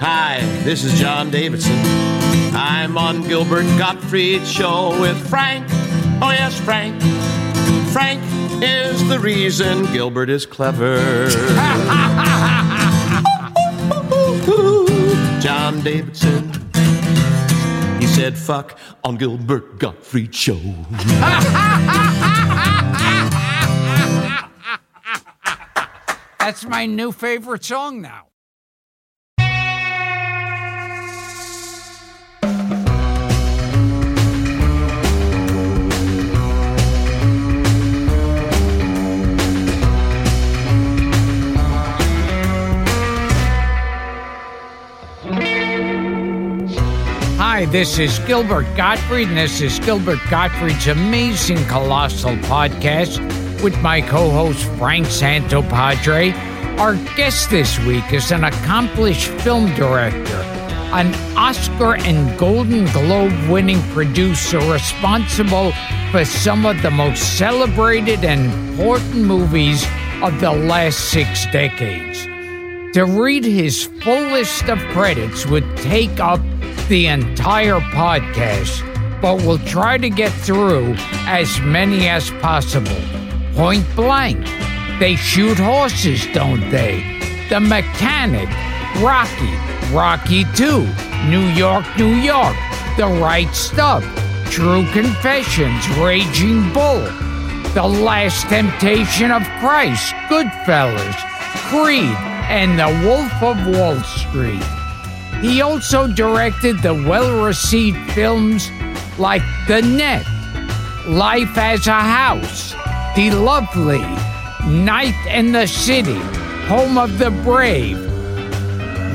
Hi, this is John Davidson. I'm on Gilbert Gottfried's show with Frank. Oh yes, Frank. Frank is the reason Gilbert is clever. John Davidson, he said fuck on Gilbert Gottfried's show. That's my new favorite song now. Hi, this is Gilbert Gottfried, and this is Gilbert Gottfried's amazing colossal podcast with my co-host Frank Santopadre. Our guest this week is an accomplished film director, an Oscar and Golden Globe-winning producer responsible for some of the most celebrated and important movies of the last 6 decades. To read his full list of credits would take up the entire podcast, but we'll try to get through as many as possible. Point Blank, They Shoot Horses, Don't They? The Mechanic, Rocky, Rocky 2, New York, New York, The Right Stuff, True Confessions, Raging Bull, The Last Temptation of Christ, Goodfellas, Creed, and The Wolf of Wall Street. He also directed the well-received films like The Net, Life as a House, The Lovely, Night in the City, Home of the Brave.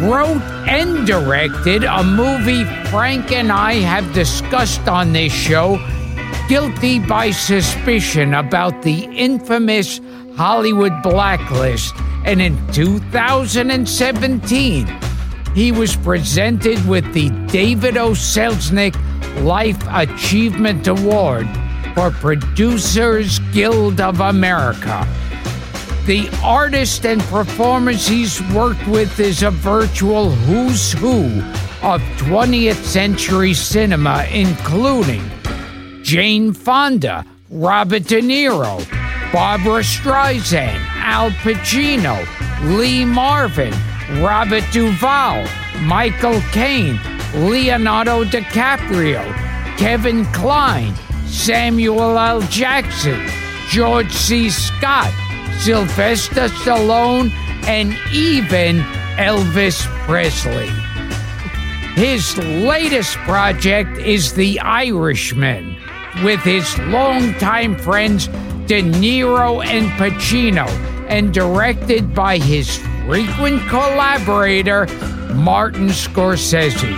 Wrote and directed a movie Frank and I have discussed on this show, Guilty by Suspicion, about the infamous Hollywood blacklist. And in 2017, he was presented with the David O. Selznick Life Achievement Award for Producers Guild of America. The artists and performers he's worked with is a virtual who's who of 20th century cinema, including Jane Fonda, Robert De Niro, Barbra Streisand, Al Pacino, Lee Marvin, Robert Duvall, Michael Caine, Leonardo DiCaprio, Kevin Kline, Samuel L. Jackson, George C. Scott, Sylvester Stallone, and even Elvis Presley. His latest project is The Irishman, with his longtime friends De Niro and Pacino, and directed by his frequent collaborator, Martin Scorsese.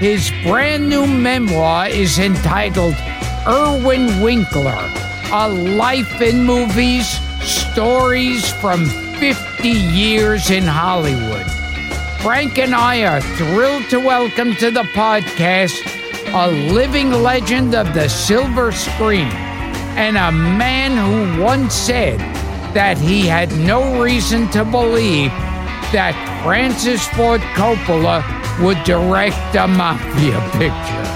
His brand new memoir is entitled Irwin Winkler, A Life in Movies, Stories from 50 Years in Hollywood. Frank and I are thrilled to welcome to the podcast a living legend of the silver screen and a man who once said that he had no reason to believe that Francis Ford Coppola would direct a mafia picture.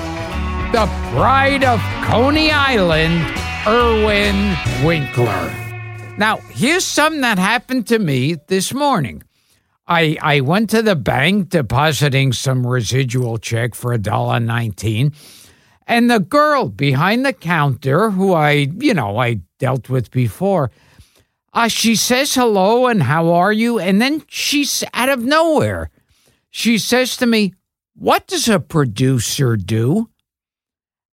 The pride of Coney Island, Irwin Winkler. Now, here's something that happened to me this morning. I went to the bank depositing some residual check for $1.19, and the girl behind the counter, who I dealt with before, she says hello and how are you? And then she's out of nowhere. She says to me, what does a producer do?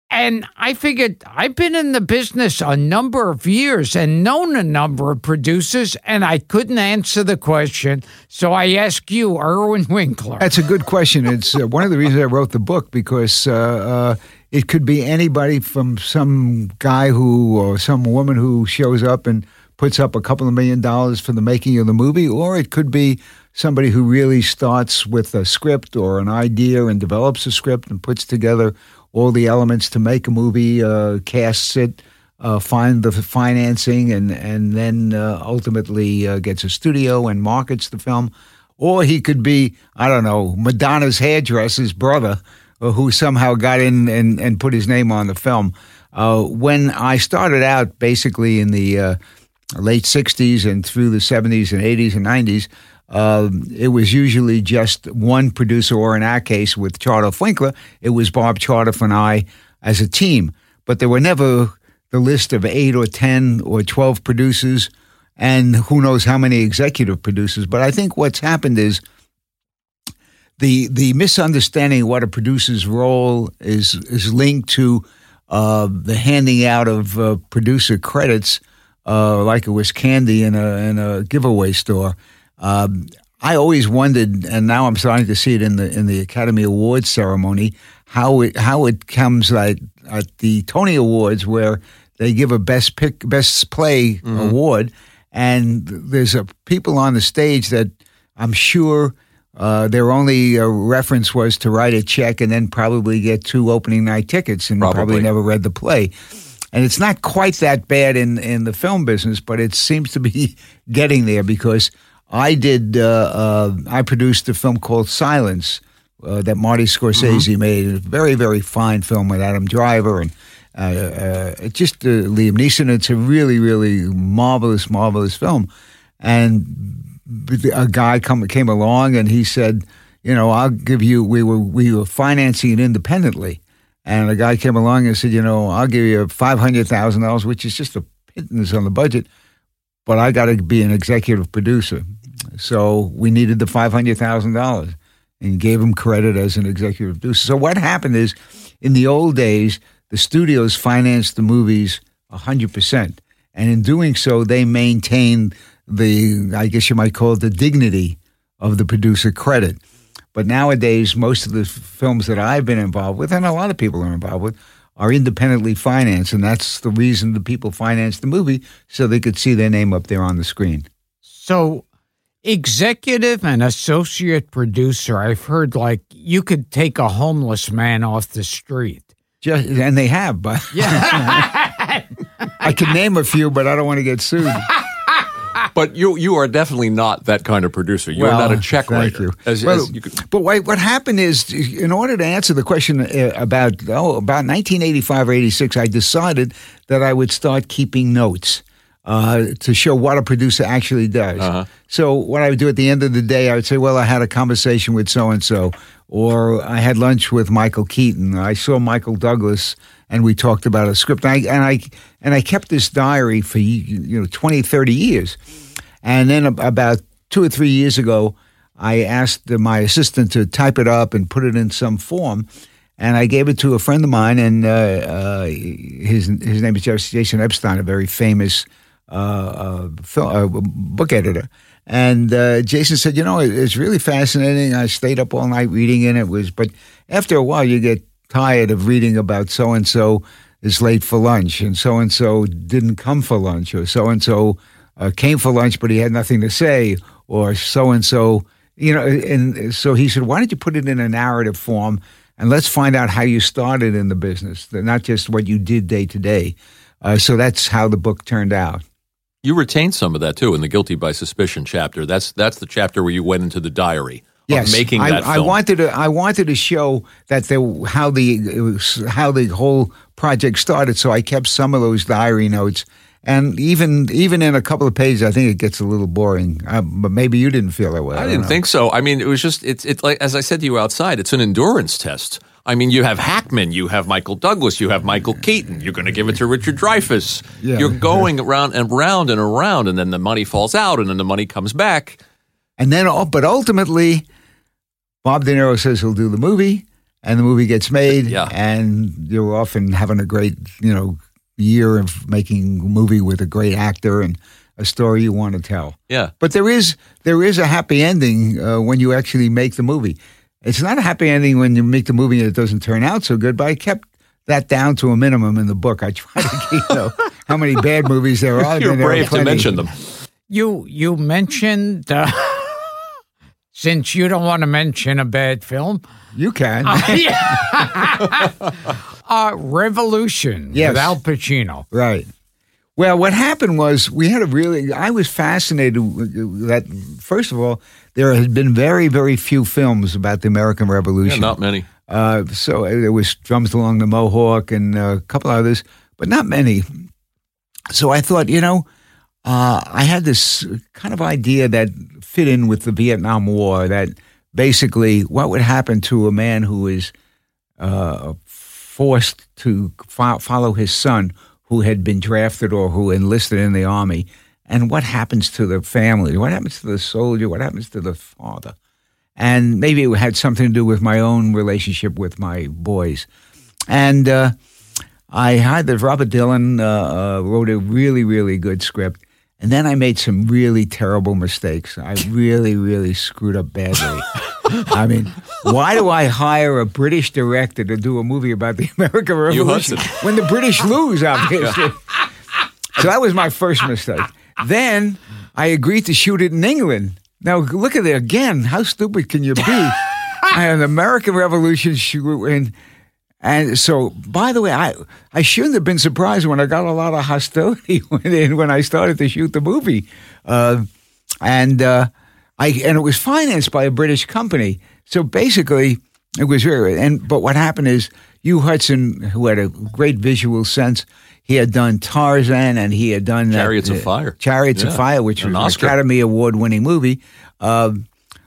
And I figured I've been in the business a number of years and known a number of producers, and I couldn't answer the question. So I ask you, Irwin Winkler. That's a good question. It's one of the reasons I wrote the book, because it could be anybody from some guy or some woman who shows up and puts up a couple of $1 million for the making of the movie, or it could be somebody who really starts with a script or an idea and develops a script and puts together all the elements to make a movie, casts it, find the financing, and then ultimately gets a studio and markets the film. or he could be, I don't know, Madonna's hairdresser's brother, who somehow got in and put his name on the film. When I started out basically in the late 60s and through the 70s and 80s and 90s, it was usually just one producer, or in our case with Chartoff Winkler, it was Bob Chartoff and I as a team. But there were never the list of 8 or 10 or 12 producers and who knows how many executive producers. But I think what's happened is the misunderstanding of what a producer's role is linked to the handing out of producer credits like it was candy in a giveaway store. I always wondered, and now I'm starting to see it in the Academy Awards ceremony, how it comes like at the Tony Awards where they give a best play award, and there's people on the stage that I'm sure their only reference was to write a check and then probably get 2 opening night tickets and probably never read the play. And it's not quite that bad in the film business, but it seems to be getting there because I did. I produced a film called Silence that Martin Scorsese made. A very, very fine film with Adam Driver and just Liam Neeson. It's a really, really marvelous, marvelous film. And a guy came along and he said, "You know, I'll give you." We were financing it independently, and a guy came along and said, "You know, I'll give you $500,000, which is just a pittance on the budget, but I got to be an executive producer." So we needed the $500,000 and gave him credit as an executive producer. So what happened is, in the old days, the studios financed the movies 100%. And in doing so, they maintained the, I guess you might call it the dignity of the producer credit. But nowadays, most of the films that I've been involved with, and a lot of people are involved with, are independently financed, and that's the reason the people financed the movie, so they could see their name up there on the screen. So executive and associate producer, I've heard like you could take a homeless man off the street. Just, and they have, but yeah. I can name a few, but I don't want to get sued. But you are definitely not that kind of producer. You are not a check writer. Thank you. But what happened is, in order to answer the question about 1985 or 86, I decided that I would start keeping notes to show what a producer actually does. Uh-huh. So what I would do at the end of the day, I would say, well, I had a conversation with so-and-so, or I had lunch with Michael Keaton. I saw Michael Douglas, and we talked about a script. And I kept this diary for 20, 30 years. And then about 2 or 3 years ago, I asked my assistant to type it up and put it in some form. And I gave it to a friend of mine, and his name is Jason Epstein, a very famous book editor. And Jason said, you know, it's really fascinating. I stayed up all night reading it. But after a while, you get tired of reading about so-and-so is late for lunch and so-and-so didn't come for lunch, or so-and-so came for lunch but he had nothing to say, or so-and-so, you know. And so he said, why don't you put it in a narrative form and let's find out how you started in the business, not just what you did day to day. So that's how the book turned out. You retained some of that too in the Guilty by Suspicion chapter. That's the chapter where you went into the diary. Yes, making that film. I wanted to show that how the whole project started. So I kept some of those diary notes, and even in a couple of pages, I think it gets a little boring. But maybe you didn't feel that way. I didn't think so. I mean, it was just it's like, as I said to you outside, it's an endurance test. I mean, you have Hackman, you have Michael Douglas, you have Michael Keaton. You're going to give it to Richard Dreyfuss. Yeah. You're going around and around and around, and then the money falls out, and then the money comes back, and then but ultimately. Bob De Niro says he'll do the movie, and the movie gets made, and you're off and having a great, year of making a movie with a great actor and a story you want to tell. Yeah. But there is a happy ending when you actually make the movie. It's not a happy ending when you make the movie and it doesn't turn out so good, but I kept that down to a minimum in the book. I try to keep how many bad movies there are. You're brave to mention them. You mentioned... Since you don't want to mention a bad film. You can. Revolution with Al Pacino. Right. Well, what happened was we had a really, I was fascinated that, first of all, there had been very, very few films about the American Revolution. Yeah, not many. So there was Drums Along the Mohawk and a couple others, but not many. So I thought, you know, I had this kind of idea that fit in with the Vietnam War, that basically what would happen to a man who is forced to follow his son who had been drafted or who enlisted in the army, and what happens to the family, what happens to the soldier, what happens to the father. And maybe it had something to do with my own relationship with my boys. And I had that Robert Dillon wrote a really, really good script. And then I made some really terrible mistakes. I really, really screwed up badly. I mean, why do I hire a British director to do a movie about the American Revolution when the British lose, obviously? So that was my first mistake. Then I agreed to shoot it in England. Now, look at it again. How stupid can you be? I had an American Revolution shoot in. And so, by the way, I shouldn't have been surprised when I got a lot of hostility when I started to shoot the movie. And it was financed by a British company. So basically, it was very... But what happened is Hugh Hudson, who had a great visual sense, he had done Tarzan and he had done... Chariots of Fire, which was an Academy Award-winning movie.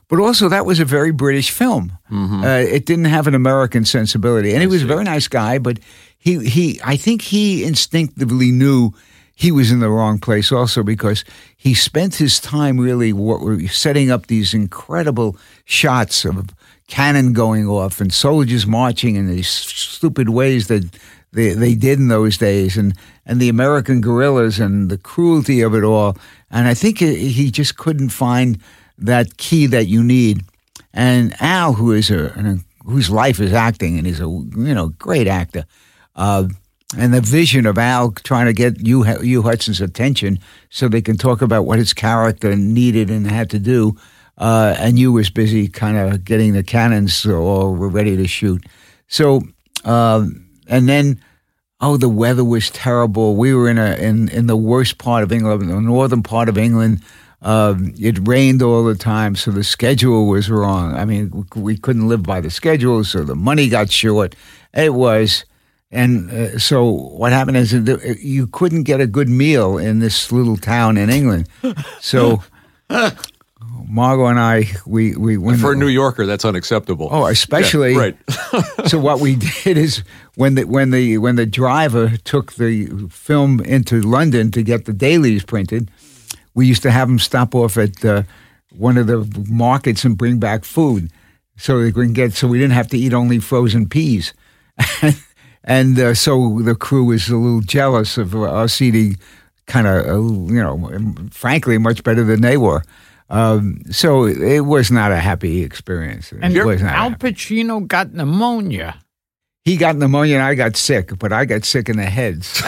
But also, that was a very British film. Mm-hmm. It didn't have an American sensibility. And he was a very nice guy, but I think he instinctively knew he was in the wrong place also, because he spent his time really setting up these incredible shots of cannon going off and soldiers marching in these stupid ways that they did in those days, and the American guerrillas and the cruelty of it all. And I think he just couldn't find that key that you need. And Al, whose life is acting and is a great actor, and the vision of Al trying to get Hugh Hudson's attention so they can talk about what his character needed and had to do, and Hugh was busy kind of getting the cannons all ready to shoot. So and then the weather was terrible. We were in the worst part of England, the northern part of England. It rained all the time, so the schedule was wrong. I mean, we couldn't live by the schedule, so the money got short. So what happened is you couldn't get a good meal in this little town in England. So Margo and I, we went. For a New Yorker, that's unacceptable. Oh, especially. Yeah, right. So what we did is when the driver took the film into London to get the dailies printed, we used to have them stop off at one of the markets and bring back food, so we didn't have to eat only frozen peas. And so the crew was a little jealous of us eating, kind of frankly, much better than they were. So it was not a happy experience. And Al Pacino got pneumonia. He got pneumonia, and I got sick, but I got sick in the head. So.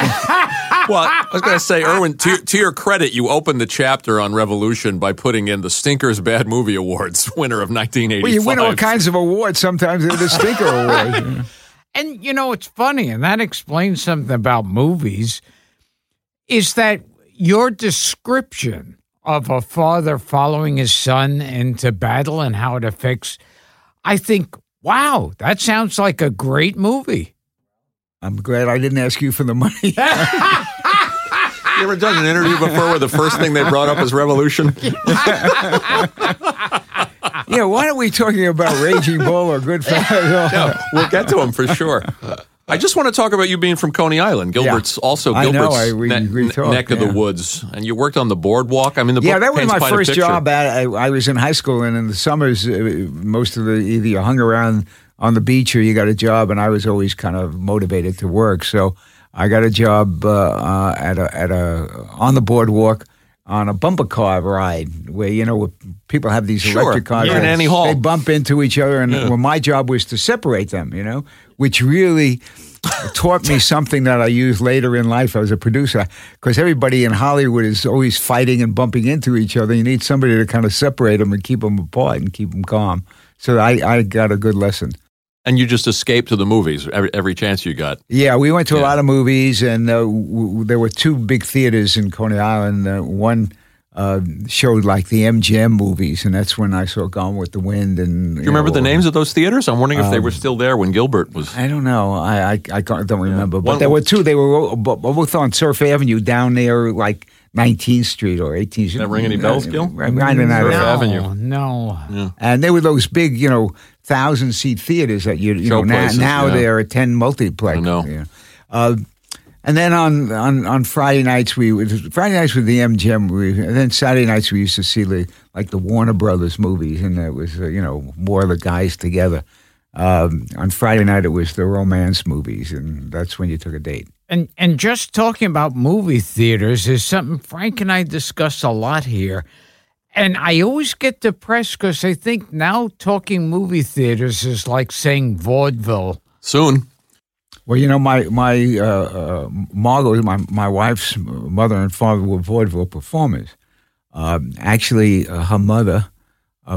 Well, I was going to say, Irwin, to your credit, you opened the chapter on Revolution by putting in the Stinkers Bad Movie Awards, winner of 1985. Well, you win all kinds of awards. Sometimes they're the Stinker Awards. You know? And, it's funny, and that explains something about movies, is that your description of a father following his son into battle and how it affects, I think, wow, that sounds like a great movie. I'm glad I didn't ask you for the money. You ever done an interview before where the first thing they brought up is Revolution? Yeah, why aren't we talking about Raging Bull or Goodfellas? No, we'll get to them for sure. I just want to talk about you being from Coney Island. Gilbert's neck of the woods. And you worked on the boardwalk. I mean, that was my first job. I was in high school, and in the summers, most of either you hung around on the beach or you got a job, and I was always kind of motivated to work. So I got a job on the boardwalk on a bumper car ride where, where people have these electric cars. Sure, Annie Hall. They bump into each other, and well, my job was to separate them, which really taught me something that I used later in life. I was a producer, because everybody in Hollywood is always fighting and bumping into each other. You need somebody to kind of separate them and keep them apart and keep them calm. So I got a good lesson. And you just escaped to the movies every chance you got. Yeah, we went to a lot of movies, and there were two big theaters in Coney Island. One showed like the MGM movies, and that's when I saw Gone with the Wind. And do you remember the names of those theaters? I'm wondering if they were still there when Gilbert was. I don't know. I don't remember. But there were two. They were both on Surf Avenue down there, like 19th Street or 18th Street. Did that ring any bells, Gil? Avenue. No. Yeah. And they were those big, 1,000-seat theaters that now they're a 10 multiplex. I know. Yeah. And then on Friday nights with the MGM, and then Saturday nights we used to see the Warner Brothers movies, and it was more of the guys together. On Friday night it was the romance movies, and that's when you took a date. And just talking about movie theaters is something Frank and I discuss a lot here. And I always get depressed because I think now talking movie theaters is like saying vaudeville. Soon. Well, my Margot, my wife's mother and father were vaudeville performers. Actually, her mother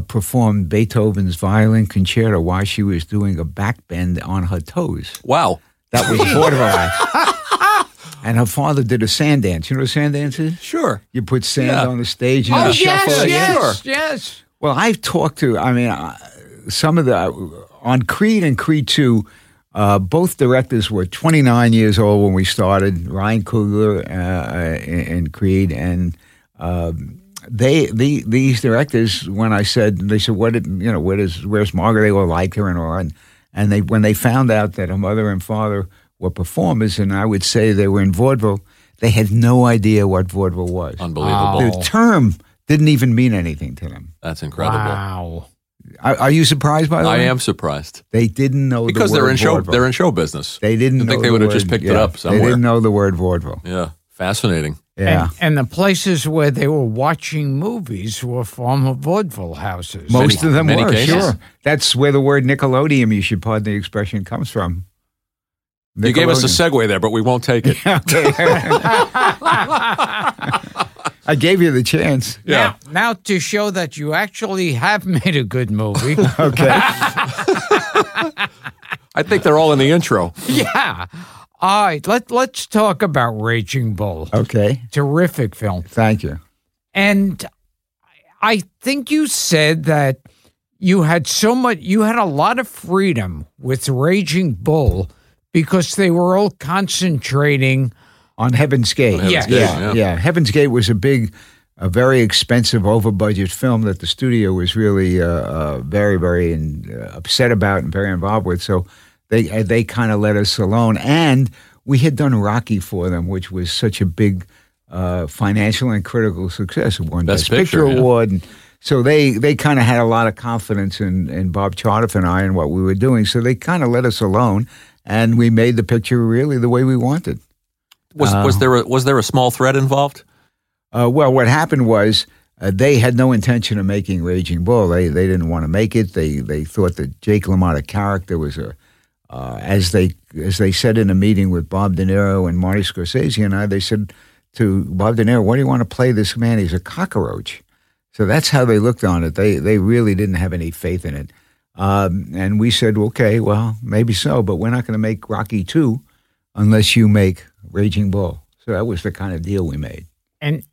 performed Beethoven's Violin Concerto while she was doing a backbend on her toes. Wow. That was vaudeville act. And her father did a sand dance. You know what sand dance is? Sure. You put sand on the stage and shuffle it. Yes. Well, I've talked to, some of the, on Creed and Creed 2, both directors were 29 years old when we started, Ryan Coogler in Creed, and these directors, when I said, they said, where's Margaret? They all like her and all that. And when they found out that her mother and father were performers, and I would say they were in vaudeville, they had no idea what vaudeville was. Unbelievable. Wow. The term didn't even mean anything to them. That's incredible. Wow. Are you surprised by that? I am surprised. They didn't know because the word vaudeville. Because they're in show business. They didn't know the word. I think they would have just picked it up somewhere. They didn't know the word vaudeville. Yeah. Fascinating. Yeah. And the places where they were watching movies were former vaudeville houses. Most of them were, sure. That's where the word Nickelodeon, you should pardon the expression, comes from. You gave us a segue there, but we won't take it. Okay. I gave you the chance. Yeah. Now to show that you actually have made a good movie. Okay. I think they're all in the intro. Yeah. All right. Let's talk about Raging Bull. Okay. Terrific film. Thank you. And I think you said that you had a lot of freedom with Raging Bull, because they were all concentrating on Heaven's Gate. Yeah. Heaven's Gate was a very expensive, over-budget film that the studio was really very, very upset about and very involved with. So they kind of let us alone. And we had done Rocky for them, which was such a big financial and critical success. It won Best Picture Award. And so they kind of had a lot of confidence in Bob Chartoff and I and what we were doing. So they kind of let us alone. And we made the picture really the way we wanted. Was there a small thread involved? Well, what happened was they had no intention of making Raging Bull. They didn't want to make it. They thought that Jake LaMotta character was as they said in a meeting with Bob De Niro and Martin Scorsese and I. They said to Bob De Niro, "What do you want to play this man? He's a cockroach." So that's how they looked on it. They really didn't have any faith in it. And we said, okay, well, maybe so, but we're not going to make Rocky 2 unless you make Raging Bull. So that was the kind of deal we made. And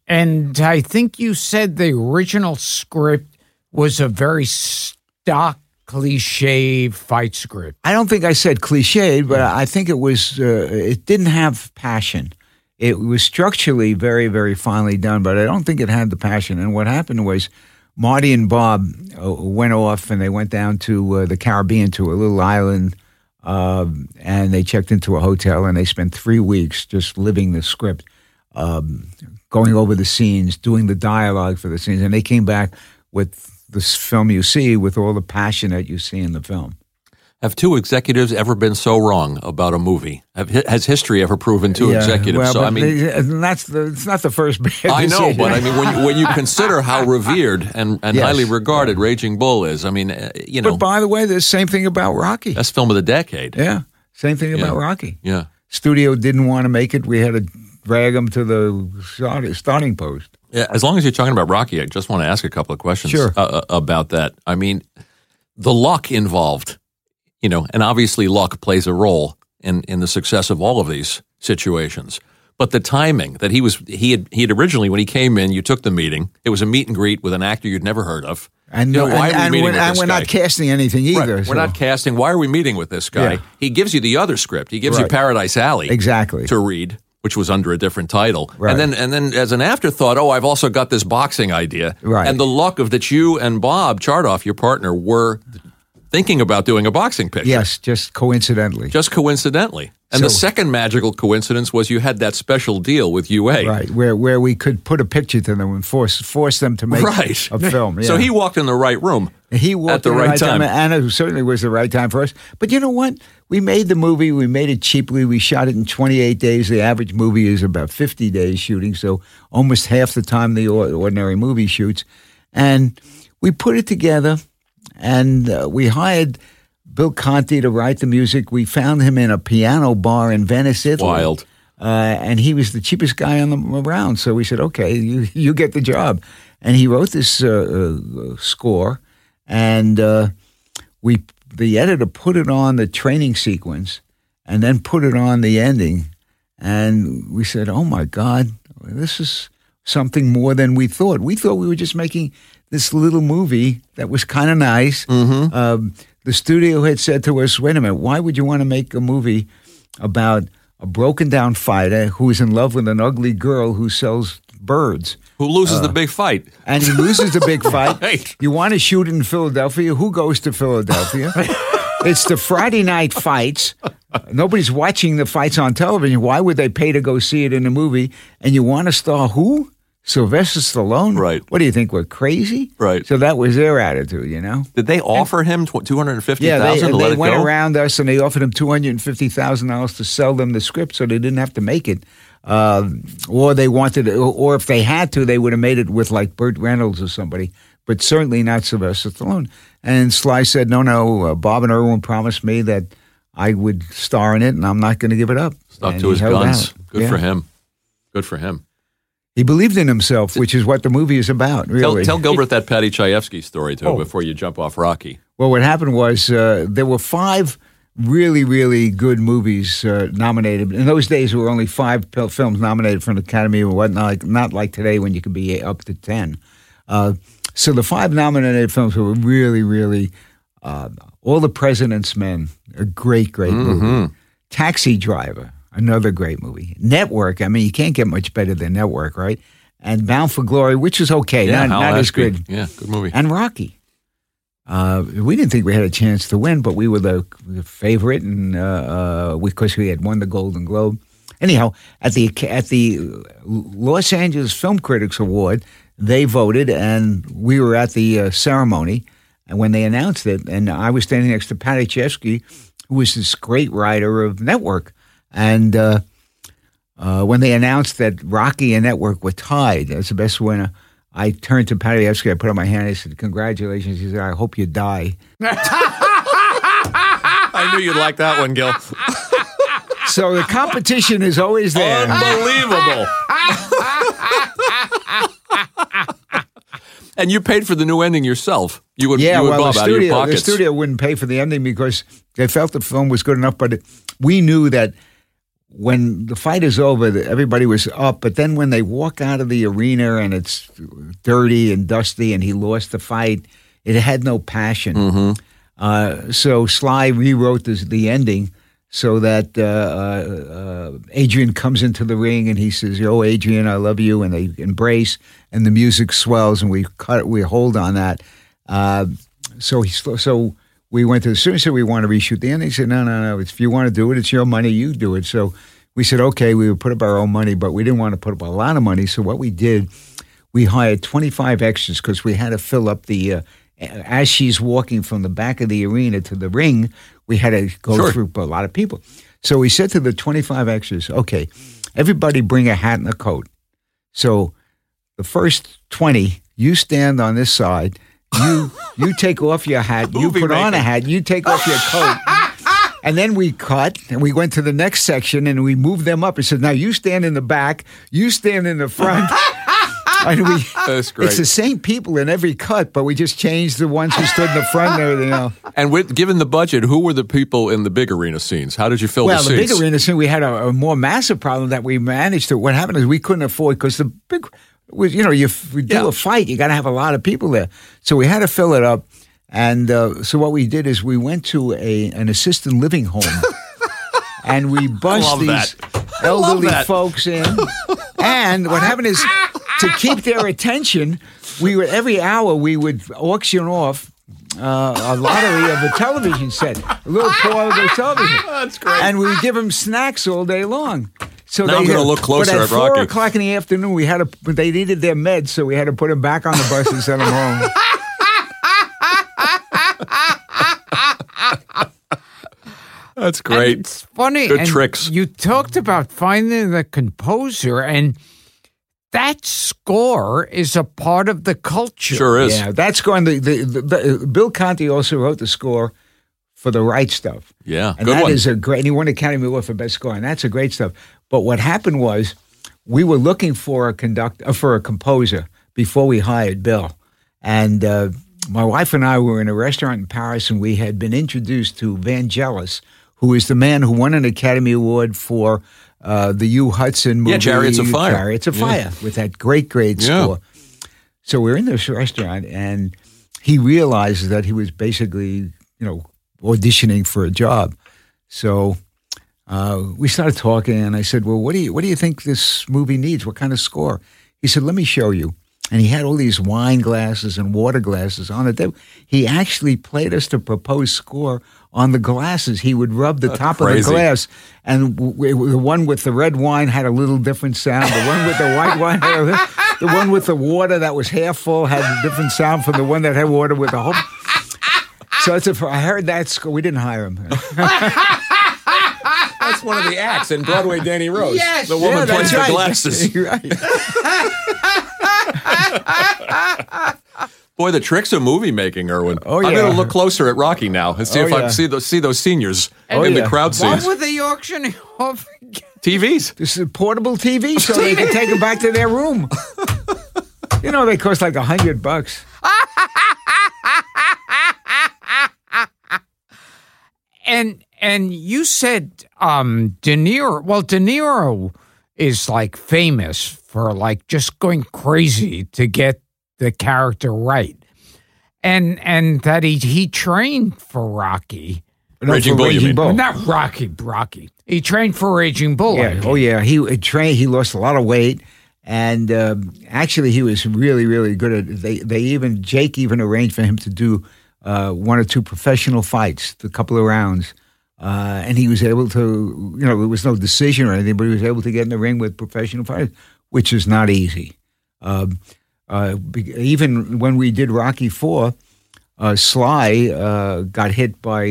I think you said the original script was a very stock, cliche fight script. I don't think I said cliche, but I think it was, it didn't have passion. It was structurally very, very finely done, but I don't think it had the passion. And what happened was, Marty and Bob went off, and they went down to the Caribbean to a little island, and they checked into a hotel, and they spent 3 weeks just living the script, going over the scenes, doing the dialogue for the scenes, and they came back with this film you see with all the passion that you see in the film. Have two executives ever been so wrong about a movie? Has history ever proven two executives? Well, so I mean, it's not the first bad decision. I know, but I mean, when you consider how revered and highly regarded Raging Bull is, I mean, But by the way, the same thing about Rocky. That's film of the decade. Yeah, same thing about Rocky. Yeah, studio didn't want to make it. We had to drag them to the starting post. Yeah, as long as you're talking about Rocky, I just want to ask a couple of questions about that. I mean, the luck involved. you know, and obviously luck plays a role in the success of all of these situations. But the timing that he had originally, when he came in, you took the meeting. It was a meet and greet with an actor you'd never heard of. And we're not casting anything either. Right. So. We're not casting. Why are we meeting with this guy? Yeah. He gives you the other script. He gives you Paradise Alley to read, which was under a different title. Right. And then as an afterthought, oh, I've also got this boxing idea. Right. And the luck of that you and Bob Chartoff, your partner, were thinking about doing a boxing picture. Yes, just coincidentally. And so, the second magical coincidence was you had that special deal with UA. Right, where we could put a picture to them and force them to make a film. Yeah. So he walked in the right room at the right time. And it certainly was the right time for us. But you know what? We made the movie. We made it cheaply. We shot it in 28 days. The average movie is about 50 days shooting, so almost half the time the ordinary movie shoots. And we put it together, and we hired Bill Conti to write the music. We found him in a piano bar in Venice, Italy. Wild. And he was the cheapest guy around. So we said, okay, you get the job. And he wrote this score. And the editor put it on the training sequence and then put it on the ending. And we said, oh, my God, this is something more than we thought. We thought we were just making this little movie that was kind of nice. Mm-hmm. The studio had said to us, wait a minute, why would you want to make a movie about a broken-down fighter who is in love with an ugly girl who sells birds? Who loses the big fight. And he loses the big fight. Right. You want to shoot in Philadelphia? Who goes to Philadelphia? It's the Friday night fights. Nobody's watching the fights on television. Why would they pay to go see it in a movie? And you want to star who? Sylvester Stallone? Right. What do you think? We're crazy? Right. So that was their attitude, you know? Did they offer him $250,000 to let it go? They went around us and they offered him $250,000 to sell them the script so they didn't have to make it. Or they wanted, or if they had to, they would have made it with like Burt Reynolds or somebody, but certainly not Sylvester Stallone. And Sly said, no, Bob and Irwin promised me that I would star in it and I'm not going to give it up. Stuck to his guns. Good for him. He believed in himself, which is what the movie is about, really. Tell Gilbert that Paddy Chayefsky story, too, before you jump off Rocky. Well, what happened was there were 5 really, really good movies nominated. In those days, there were only 5 films nominated from the Academy or whatnot, not like today when you could be up to 10. So the 5 nominated films were really, really All the President's Men, a great movie. Taxi Driver. Another great movie. Network, I mean, you can't get much better than Network, right? And Bound for Glory, which is okay. Yeah, not as good. Yeah, good movie. And Rocky. We didn't think we had a chance to win, but we were the favorite, and because we had won the Golden Globe. Anyhow, at the Los Angeles Film Critics Award, they voted, and we were at the ceremony, and when they announced it, and I was standing next to Paddy Chayefsky, who was this great writer of Network. And when they announced that Rocky and Network were tied as the best winner, I turned to Paddy Chayefsky, I put up my hand, and I said, congratulations. He said, I hope you die. I knew you'd like that one, Gil. So the competition is always there. Unbelievable. And you paid for the new ending yourself. You would Bob out of your pockets. The studio wouldn't pay for the ending because they felt the film was good enough, but we knew that when the fight is over, everybody was up, but then when they walk out of the arena and it's dirty and dusty and he lost the fight, it had no passion. Mm-hmm. So Sly rewrote the ending so that Adrian comes into the ring and he says, yo, Adrian, I love you, and they embrace, and the music swells, and we hold on that. So we went to the studio and said, we want to reshoot the ending. He said, no, if you want to do it, it's your money, you do it. So we said, okay, we would put up our own money, but we didn't want to put up a lot of money. So what we did, we hired 25 extras because we had to fill up the, as she's walking from the back of the arena to the ring, we had to go through a lot of people. So we said to the 25 extras, okay, everybody bring a hat and a coat. So the first 20, you stand on this side. You take off your hat, you put on a hat, you take off your coat, and then we cut, and we went to the next section, and we moved them up. It said, now you stand in the back, you stand in the front, I mean, that's great. It's the same people in every cut, but we just changed the ones who stood in the front and everything else. And given the budget, who were the people in the big arena scenes? How did you fill the seats? Well, the big arena scene, we had a more massive problem that we managed to. What happened is we couldn't afford, because the big, you know, you do a fight, you got to have a lot of people there. So we had to fill it up. And so what we did is we went to an assisted living home. And we bunched these elderly folks in. And what happened is, to keep their attention, every hour we would auction off a lottery of a television set, a little portable television. That's great. And we would give them snacks all day long. So now I'm going to look closer at Rocky. But at 4 o'clock in the afternoon, they needed their meds, so we had to put them back on the bus and send them home. That's great. And it's funny. Good tricks. You talked about finding the composer, and that score is a part of the culture. Sure is. Yeah, that score. And the Bill Conti also wrote the score for The Right Stuff. Yeah, and that is a great. And he won the Academy Award for Best Score, and that's a great stuff. But what happened was, we were looking for a composer before we hired Bill, and my wife and I were in a restaurant in Paris, and we had been introduced to Vangelis, who is the man who won an Academy Award for the Hugh Hudson movie. Yeah, Chariots of Fire. Chariots of Fire, with that great score. So we're in this restaurant, and he realizes that he was basically, auditioning for a job. So we started talking, and I said, well, what do you think this movie needs? What kind of score? He said, let me show you. And he had all these wine glasses and water glasses on the table. He actually played us the proposed score on the glasses. He would rub the top of the glass, and the one with the red wine had a little different sound. The one with the white wine, the one with the water that was half full had a different sound from the one that had water with the whole. So I heard that score. We didn't hire him. That's one of the acts in Broadway Danny Rose. Yes, the woman plays the glasses. Right. Boy, the tricks of movie making, Irwin. Oh, yeah. I'm going to look closer at Rocky now and see if I can see those seniors in the crowd scenes. What were they auctioning off? TVs. This is a portable TV, so they can take them back to their room. They cost like $100. And you said De Niro. Well, De Niro is like famous for like just going crazy to get the character right, and that he trained for Rocky. Raging Bull, you mean? Not Rocky. He trained for Raging Bull. Yeah. Oh yeah, he trained. He lost a lot of weight, and actually he was really, really good at. Jake even arranged for him to do one or two professional fights, a couple of rounds. And he was able to, there was no decision or anything, but he was able to get in the ring with professional fighters, which is not easy. Even when we did Rocky IV, Sly got hit by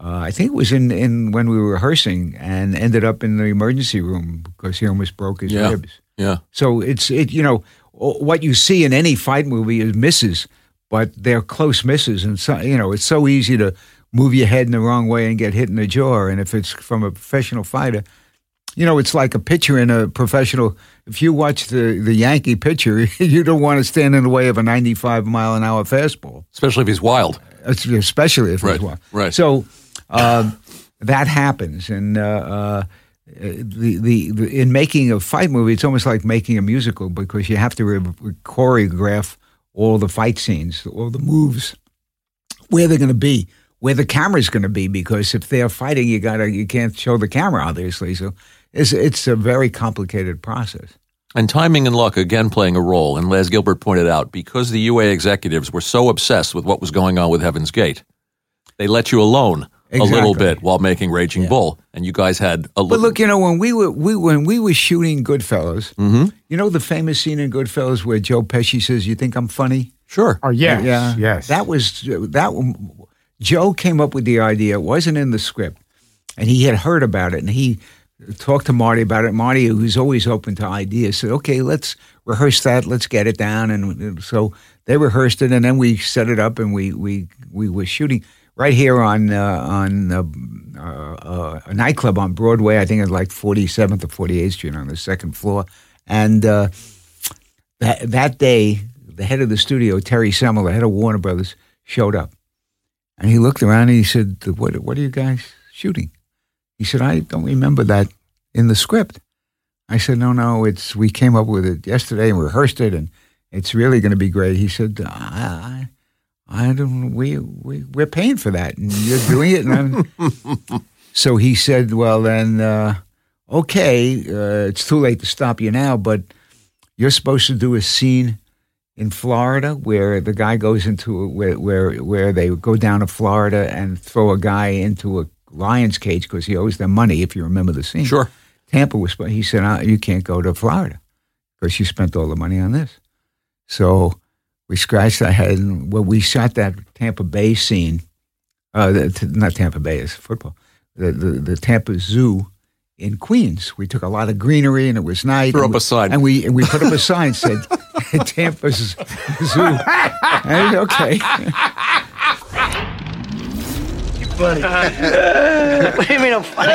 I think it was in when we were rehearsing, and ended up in the emergency room because he almost broke his ribs. Yeah. So what you see in any fight movie is misses, but they're close misses, and so, it's so easy to move your head in the wrong way and get hit in the jaw. And if it's from a professional fighter, it's like a pitcher in a professional. If you watch the Yankee pitcher, you don't want to stand in the way of a 95-mile-an-hour fastball, especially if he's wild. He's wild. Right. So that happens, and in making a fight movie, it's almost like making a musical, because you have to choreograph all the fight scenes, all the moves, where they're going to be, where the camera's going to be, because if they're fighting, you can't show the camera, obviously. So it's a very complicated process. And timing and luck, again, playing a role. And as Gilbert pointed out, because the UA executives were so obsessed with what was going on with Heaven's Gate, they let you alone a little bit while making Raging Bull. And you guys had a little... But look, when we were shooting Goodfellas, the famous scene in Goodfellas where Joe Pesci says, "You think I'm funny?" Sure. Oh, yes. Yeah. Yes. Joe came up with the idea. It wasn't in the script. And he had heard about it, and he talked to Marty about it. Marty, who's always open to ideas, said, "Okay, let's rehearse that. Let's get it down." And so they rehearsed it, and then we set it up, and we were shooting right here on a nightclub on Broadway. I think it was like 47th or 48th Street on the second floor. And that day, the head of the studio, Terry Semel, the head of Warner Brothers, showed up. And he looked around and he said, what are you guys shooting? He said, I don't remember that in the script. I said, no, we came up with it yesterday and rehearsed it, and it's really going to be great. He said, I don't. We're paying for that, and you're doing it. And so he said, well, then, okay, it's too late to stop you now, but you're supposed to do a scene in Florida where the guy goes into where they go down to Florida and throw a guy into a lion's cage because he owes them money. If you remember the scene, sure. Tampa was. He said, you can't go to Florida because you spent all the money on this. So we scratched our head, and when we shot that Tampa Bay scene, not Tampa Bay, it's football, the Tampa Zoo in Queens. We took a lot of greenery, and it was night. Threw up a sign. And we put up a sign said, Tampa Zoo. And, okay. You're funny. What do you mean I'm funny?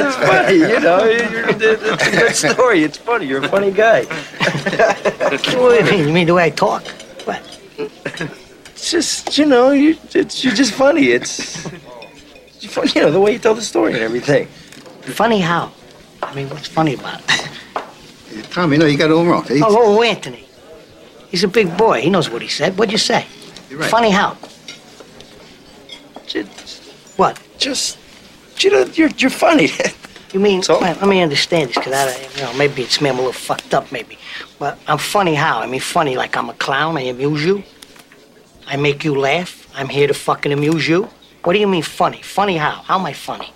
It's funny, you know. It's a good story. It's funny. You're a funny guy. What do you mean? You mean the way I talk? What? It's just, you know, you're just funny. It's funny, you know, the way you tell the story and everything. Funny how? I mean, what's funny about it? Tommy, no, you got it all wrong. Oh, Anthony. He's a big boy. He knows what he said. What'd you say? You're right. Funny how? What? Just, you know, you're funny. You mean, so? Well, let me understand this, because maybe it's me, I'm a little fucked up, maybe. But I'm funny how? I mean, funny like I'm a clown, I amuse you. I make you laugh. I'm here to fucking amuse you. What do you mean funny? Funny how? How am I funny?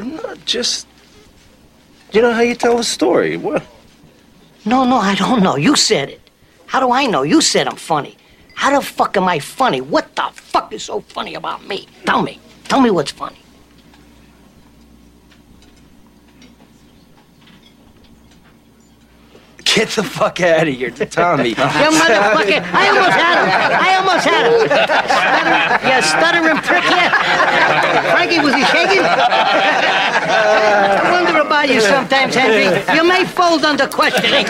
I'm not just... You know how you tell a story? What? No, I don't know. You said it. How do I know? You said I'm funny. How the fuck am I funny? What the fuck is so funny about me? Tell me. Tell me what's funny. Get the fuck out of here, Tommy. You motherfucker. I almost had him. You stuttering prick here. Frankie, was he shaking? I wonder about you sometimes, Henry. You may fold under questioning.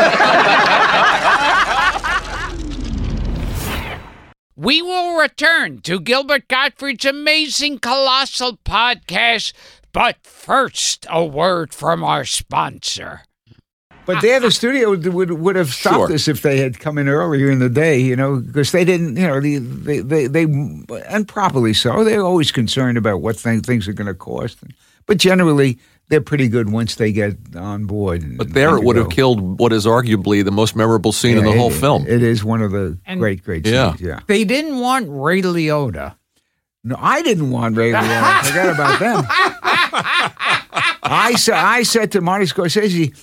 We will return to Gilbert Gottfried's amazing, colossal podcast, but first, a word from our sponsor. But there, the studio would have stopped us if they had come in earlier in the day, you know, because they didn't, you know, they and properly so, they're always concerned about what things are going to cost. But generally, they're pretty good once they get on board. But there, it would have killed what is arguably the most memorable scene in the whole film. It is one of the great scenes, yeah. They didn't want Ray Liotta. No, I didn't want Ray Liotta. I forgot about them. I said to Martin Scorsese,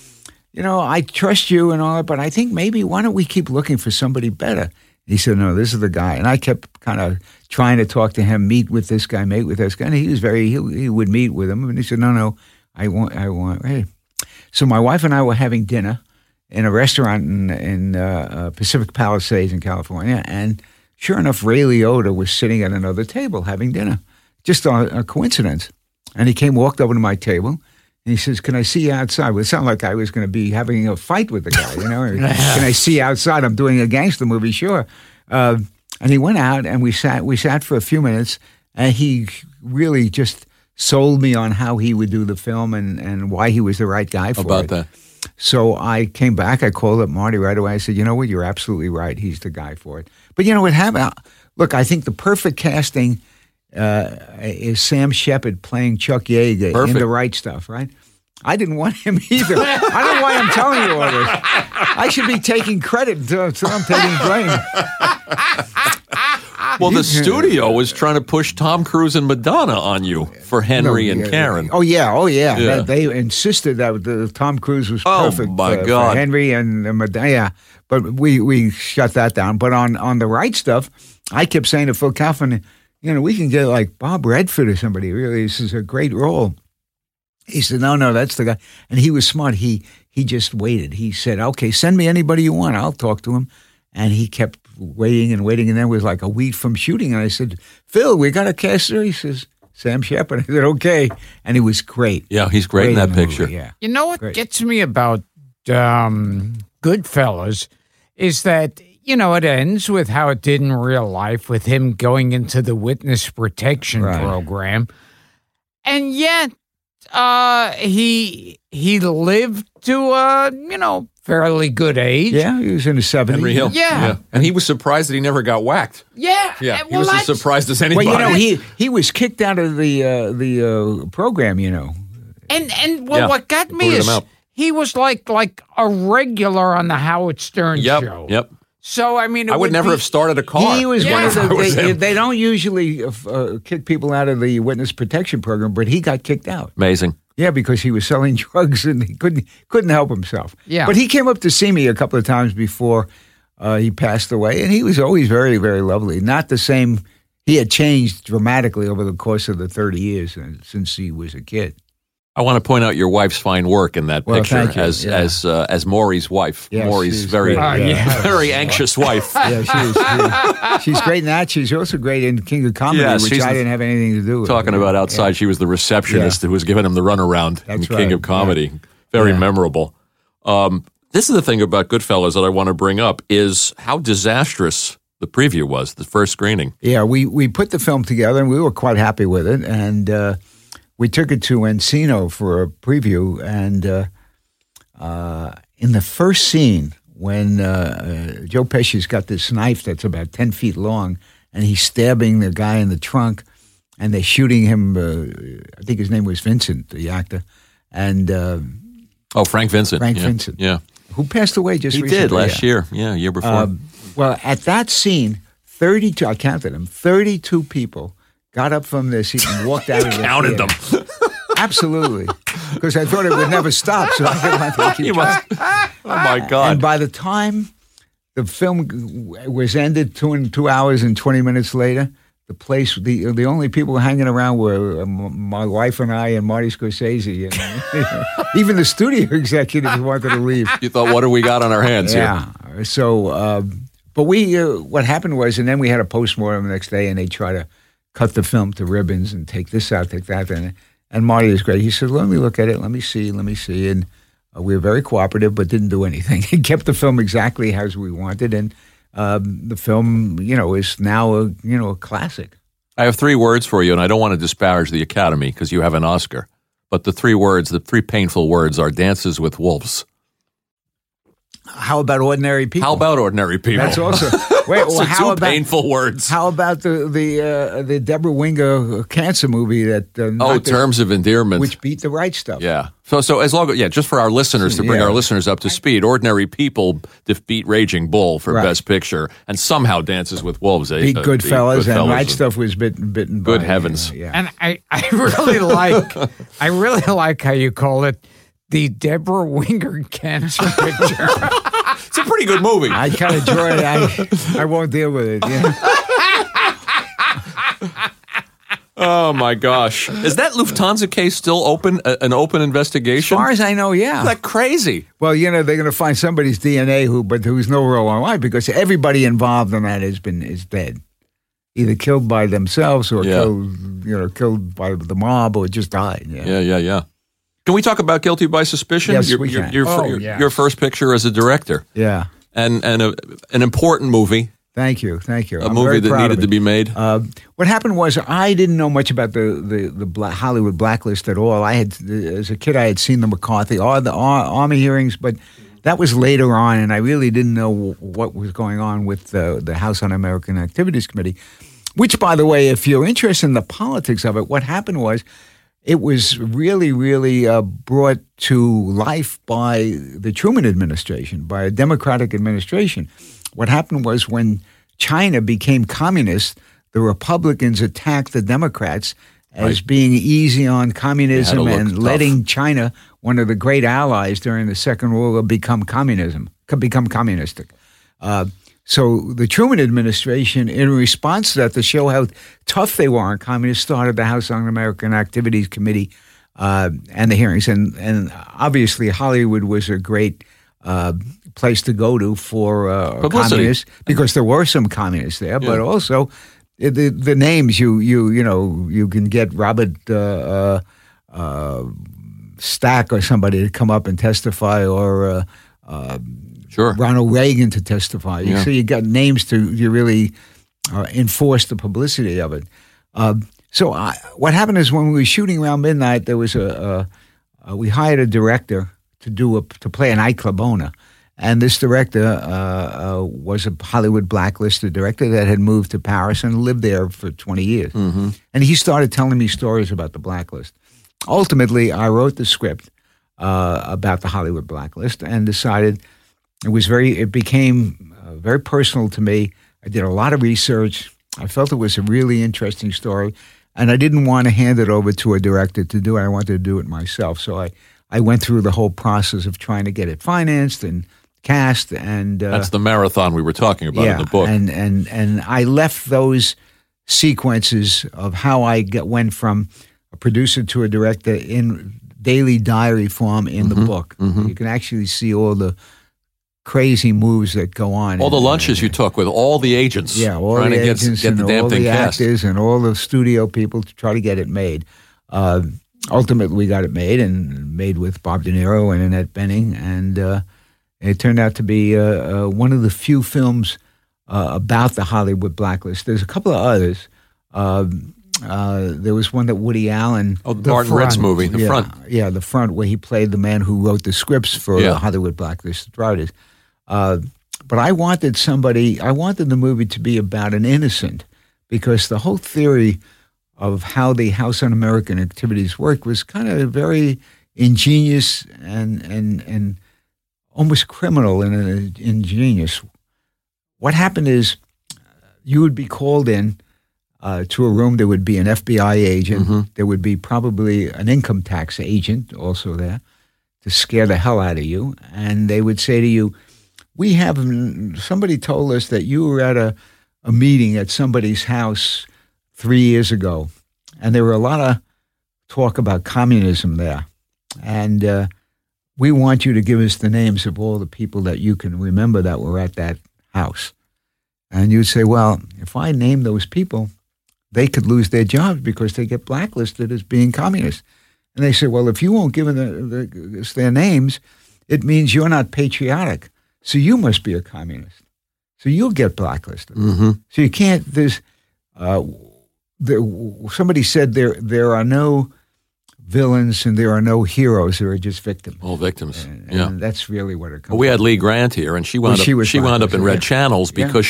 you know, I trust you and all that, but I think maybe why don't we keep looking for somebody better? He said, no, this is the guy. And I kept kind of trying to talk to him, meet with this guy. And he was he would meet with him. And he said, no, I want. Hey. So my wife and I were having dinner in a restaurant in Pacific Palisades in California. And sure enough, Ray Liotta was sitting at another table having dinner. Just a coincidence. And he walked over to my table. And he says, can I see you outside? Well, it sounded like I was going to be having a fight with the guy, you know. Can I see you outside? I'm doing a gangster movie, sure. And he went out, and we sat for a few minutes, and he really just sold me on how he would do the film and why he was the right guy for it. About that. So I came back. I called up Marty right away. I said, you know what? You're absolutely right. He's the guy for it. But you know what happened? Look, I think the perfect casting is Sam Shepard playing Chuck Yeager in The Right Stuff, right? I didn't want him either. I don't know why I'm telling you all this. I should be taking credit until I'm taking blame. Well, the studio was trying to push Tom Cruise and Madonna on you for Henry and Karen. Oh, yeah. They insisted that Tom Cruise was perfect for Henry and Madonna. Yeah. But we shut that down. But on The Right Stuff, I kept saying to Phil Kaufman, you know, we can get like Bob Redford or somebody, really. This is a great role. He said, no, that's the guy. And he was smart. He just waited. He said, okay, send me anybody you want. I'll talk to him. And he kept waiting and waiting. And then it was like a week from shooting. And I said, Phil, we got to cast her. He says, Sam Shepard. I said, okay. And he was great. Yeah, he's great in that picture. Movie, yeah. You know what gets me about Goodfellas is that, you know, it ends with how it did in real life with him going into the witness protection program. And yet he lived to a, you know, fairly good age. Yeah, he was in his 70s. Yeah. And he was surprised that he never got whacked. Yeah. Yeah, he was as surprised as anybody. Well, you know, he was kicked out of the program, you know. And well, what got me is he was like a regular on the Howard Stern show. Yep. So, I mean, I would never have started a car. He was one of they don't usually kick people out of the witness protection program, but he got kicked out. Amazing. Yeah, because he was selling drugs and he couldn't help himself. Yeah. But he came up to see me a couple of times before he passed away, and he was always very, very lovely. Not the same. He had changed dramatically over the course of the 30 years since he was a kid. I want to point out your wife's fine work in that picture as Maury's wife. Yes, Maury's very, very anxious wife. Yeah, she's great in that. She's also great in King of Comedy, which I didn't have anything to do with. Talking about outside, she was the receptionist who was giving him the runaround in King of Comedy. Yeah. Very memorable. This is the thing about Goodfellas that I want to bring up is how disastrous the preview was, the first screening. Yeah, we put the film together and we were quite happy with it, and we took it to Encino for a preview, and in the first scene, when Joe Pesci's got this knife that's about 10 feet long, and he's stabbing the guy in the trunk, and they're shooting him, I think his name was Vincent, the actor, and... Frank Vincent. Vincent. Yeah. Who passed away recently. He did, last year. Yeah, year before. Well, at that scene, 32, I counted them, 32 people got up from this seat and walked out of the theater. Counted them. Absolutely. Because I thought it would never stop, so I didn't want to keep trying. Oh, my God. And by the time the film was ended, 2 hours and 20 minutes later, the place, the only people hanging around were my wife and I and Martin Scorsese. And even the studio executives wanted to leave. You thought, what do we got on our hands here? Yeah. So, but what happened was, and then we had a postmortem the next day, and they tried to cut the film to ribbons and take this out, take that. And Marty is great. He said, let me look at it. Let me see. And we were very cooperative, but didn't do anything. He kept the film exactly as we wanted. And the film, you know, is now a classic. I have three words for you, and I don't want to disparage the Academy because you have an Oscar. But the three painful words are Dances with Wolves. How about ordinary people? That's also two painful words. How about the Deborah Winger cancer movie that Terms of Endearment, which beat The Right Stuff? Yeah. So as long just for our listeners to bring our listeners up to speed, Ordinary People beat Raging Bull for Best Picture, and somehow Dances with Wolves beat Goodfellas, and Right Stuff was bitten. Good heavens! And I really like how you call it the Deborah Winger cancer picture. It's a pretty good movie. I kind of enjoy it. I won't deal with it. Yeah. Oh, my gosh. Is that Lufthansa case still open, an open investigation? As far as I know, yeah. Isn't that crazy? Well, you know, they're going to find somebody's DNA who's no real alive, because everybody involved in that is dead. Either killed by themselves or killed by the mob or just died. Yeah. Can we talk about Guilty by Suspicion? Yes, we can. Your first picture as a director. Yeah. And an important movie. Thank you. A movie that needed to be made. What happened was I didn't know much about the Hollywood blacklist at all. As a kid, I had seen the McCarthy, Army hearings, but that was later on, and I really didn't know what was going on with the House Un-American Activities Committee, which, by the way, if you're interested in the politics of it, what happened was, it was really, really brought to life by the Truman administration, by a Democratic administration. What happened was when China became communist, the Republicans attacked the Democrats as being easy on communism and letting China, one of the great allies during the Second World War, become communistic. So the Truman administration, in response to that, to show how tough they were on communists, started the House Un-American Activities Committee and the hearings. And obviously Hollywood was a great place to go to for communists, because there were some communists there, but also The names you can get Robert Stack or somebody to come up and testify, or sure, Ronald Reagan to testify. So you got names to really enforce the publicity of it. So what happened is, when we were shooting around midnight, there was we hired a director to play a nightclub owner. And this director was a Hollywood blacklisted director that had moved to Paris and lived there for 20 years. Mm-hmm. And he started telling me stories about the blacklist. Ultimately, I wrote the script about the Hollywood blacklist and decided it became very personal to me. I did a lot of research. I felt it was a really interesting story, and I didn't want to hand it over to a director to do it. I wanted to do it myself. So I went through the whole process of trying to get it financed and cast, and that's the marathon we were talking about in the book. And I left those sequences of how I went from a producer to a director in daily diary form in the book. Mm-hmm. You can actually see all the crazy moves that go on. All the lunches you took with all the agents. Yeah, all the agents get the damn thing cast. All the actors and all the studio people to try to get it made. Ultimately, we got it made with Bob De Niro and Annette Bening, and it turned out to be one of the few films about the Hollywood blacklist. There's a couple of others. There was one that Woody Allen... Oh, the Martin Ritz movie, The Front. Yeah, The Front, where he played the man who wrote the scripts for the Hollywood blacklist writers. But I wanted the movie to be about an innocent, because the whole theory of how the House on American Activities work was kind of very ingenious and almost criminal in an ingenious. What happened is, you would be called in to a room. There would be an FBI agent. Mm-hmm. There would be probably an income tax agent also there to scare the hell out of you. And they would say to you, "We have somebody told us that you were at a meeting at somebody's house 3 years ago, and there were a lot of talk about communism there. And we want you to give us the names of all the people that you can remember that were at that house." And you'd say, "Well, if I name those people, they could lose their jobs because they get blacklisted as being communists." And they said, "Well, if you won't give us their names, it means you're not patriotic. So you must be a communist. So you'll get blacklisted." Mm-hmm. So you can't. Somebody said there are no villains and there are no heroes. There are just victims. All victims. And that's really what it comes. Well, we had Lee Grant here, and she wound up in Red Channels because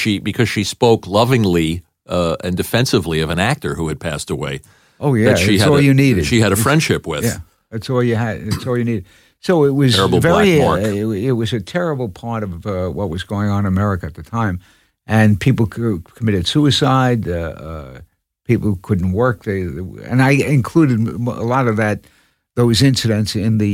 she spoke lovingly and defensively of an actor who had passed away. Oh yeah, that's all you needed. She had a friendship with. Yeah, that's all you had. That's all you needed. So it was terrible black mark. It was a terrible part of what was going on in America at the time, and people committed suicide. People couldn't work. And I included a lot of those incidents in the...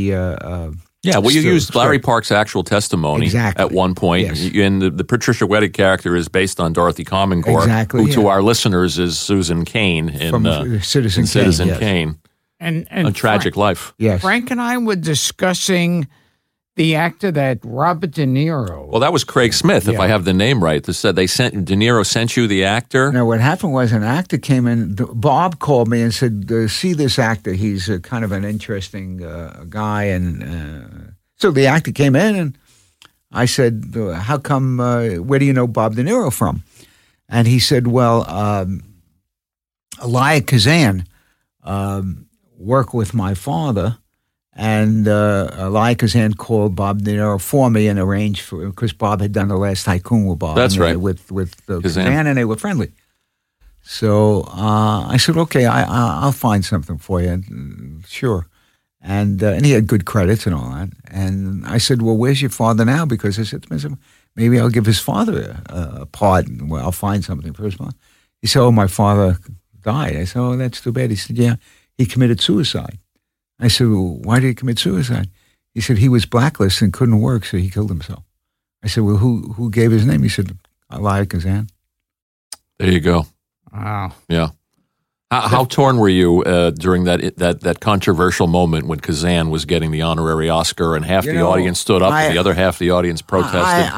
you used Larry Park's actual testimony at one point. Yes. And the Patricia Wettig character is based on Dorothy Common Core, who to our listeners is Susan Cain from Citizen Kane. And A Tragic Life. Yes. Frank and I were discussing the actor that Robert De Niro. Well, that was Craig Smith, if I have the name right. They said De Niro sent you the actor. No, what happened was, an actor came in. Bob called me and said, "See this actor. He's kind of an interesting guy." And so the actor came in, and I said, "How come? Where do you know Bob De Niro from?" And he said, "Well, Elia Kazan worked with my father. And Elia Kazan called Bob De Niro for me and arranged for him," because Bob had done The Last Tycoon with Bob. That's right. With Kazan, and they were friendly. So I said, "Okay, I'll find something for you." And, sure. And he had good credits and all that. And I said, "Well, where's your father now?" Because I said, "Maybe I'll give his father a part, and I'll find something for his father." He said, "Oh, my father died." I said, "Oh, that's too bad." He said, "Yeah, he committed suicide." I said, "Well, why did he commit suicide?" He said, "He was blacklisted and couldn't work, so he killed himself." I said, "Well, who gave his name?" He said, "Elia Kazan." There you go. Wow. Yeah. How torn were you during that controversial moment when Kazan was getting the honorary Oscar and half the audience stood up and the other half of the audience protested?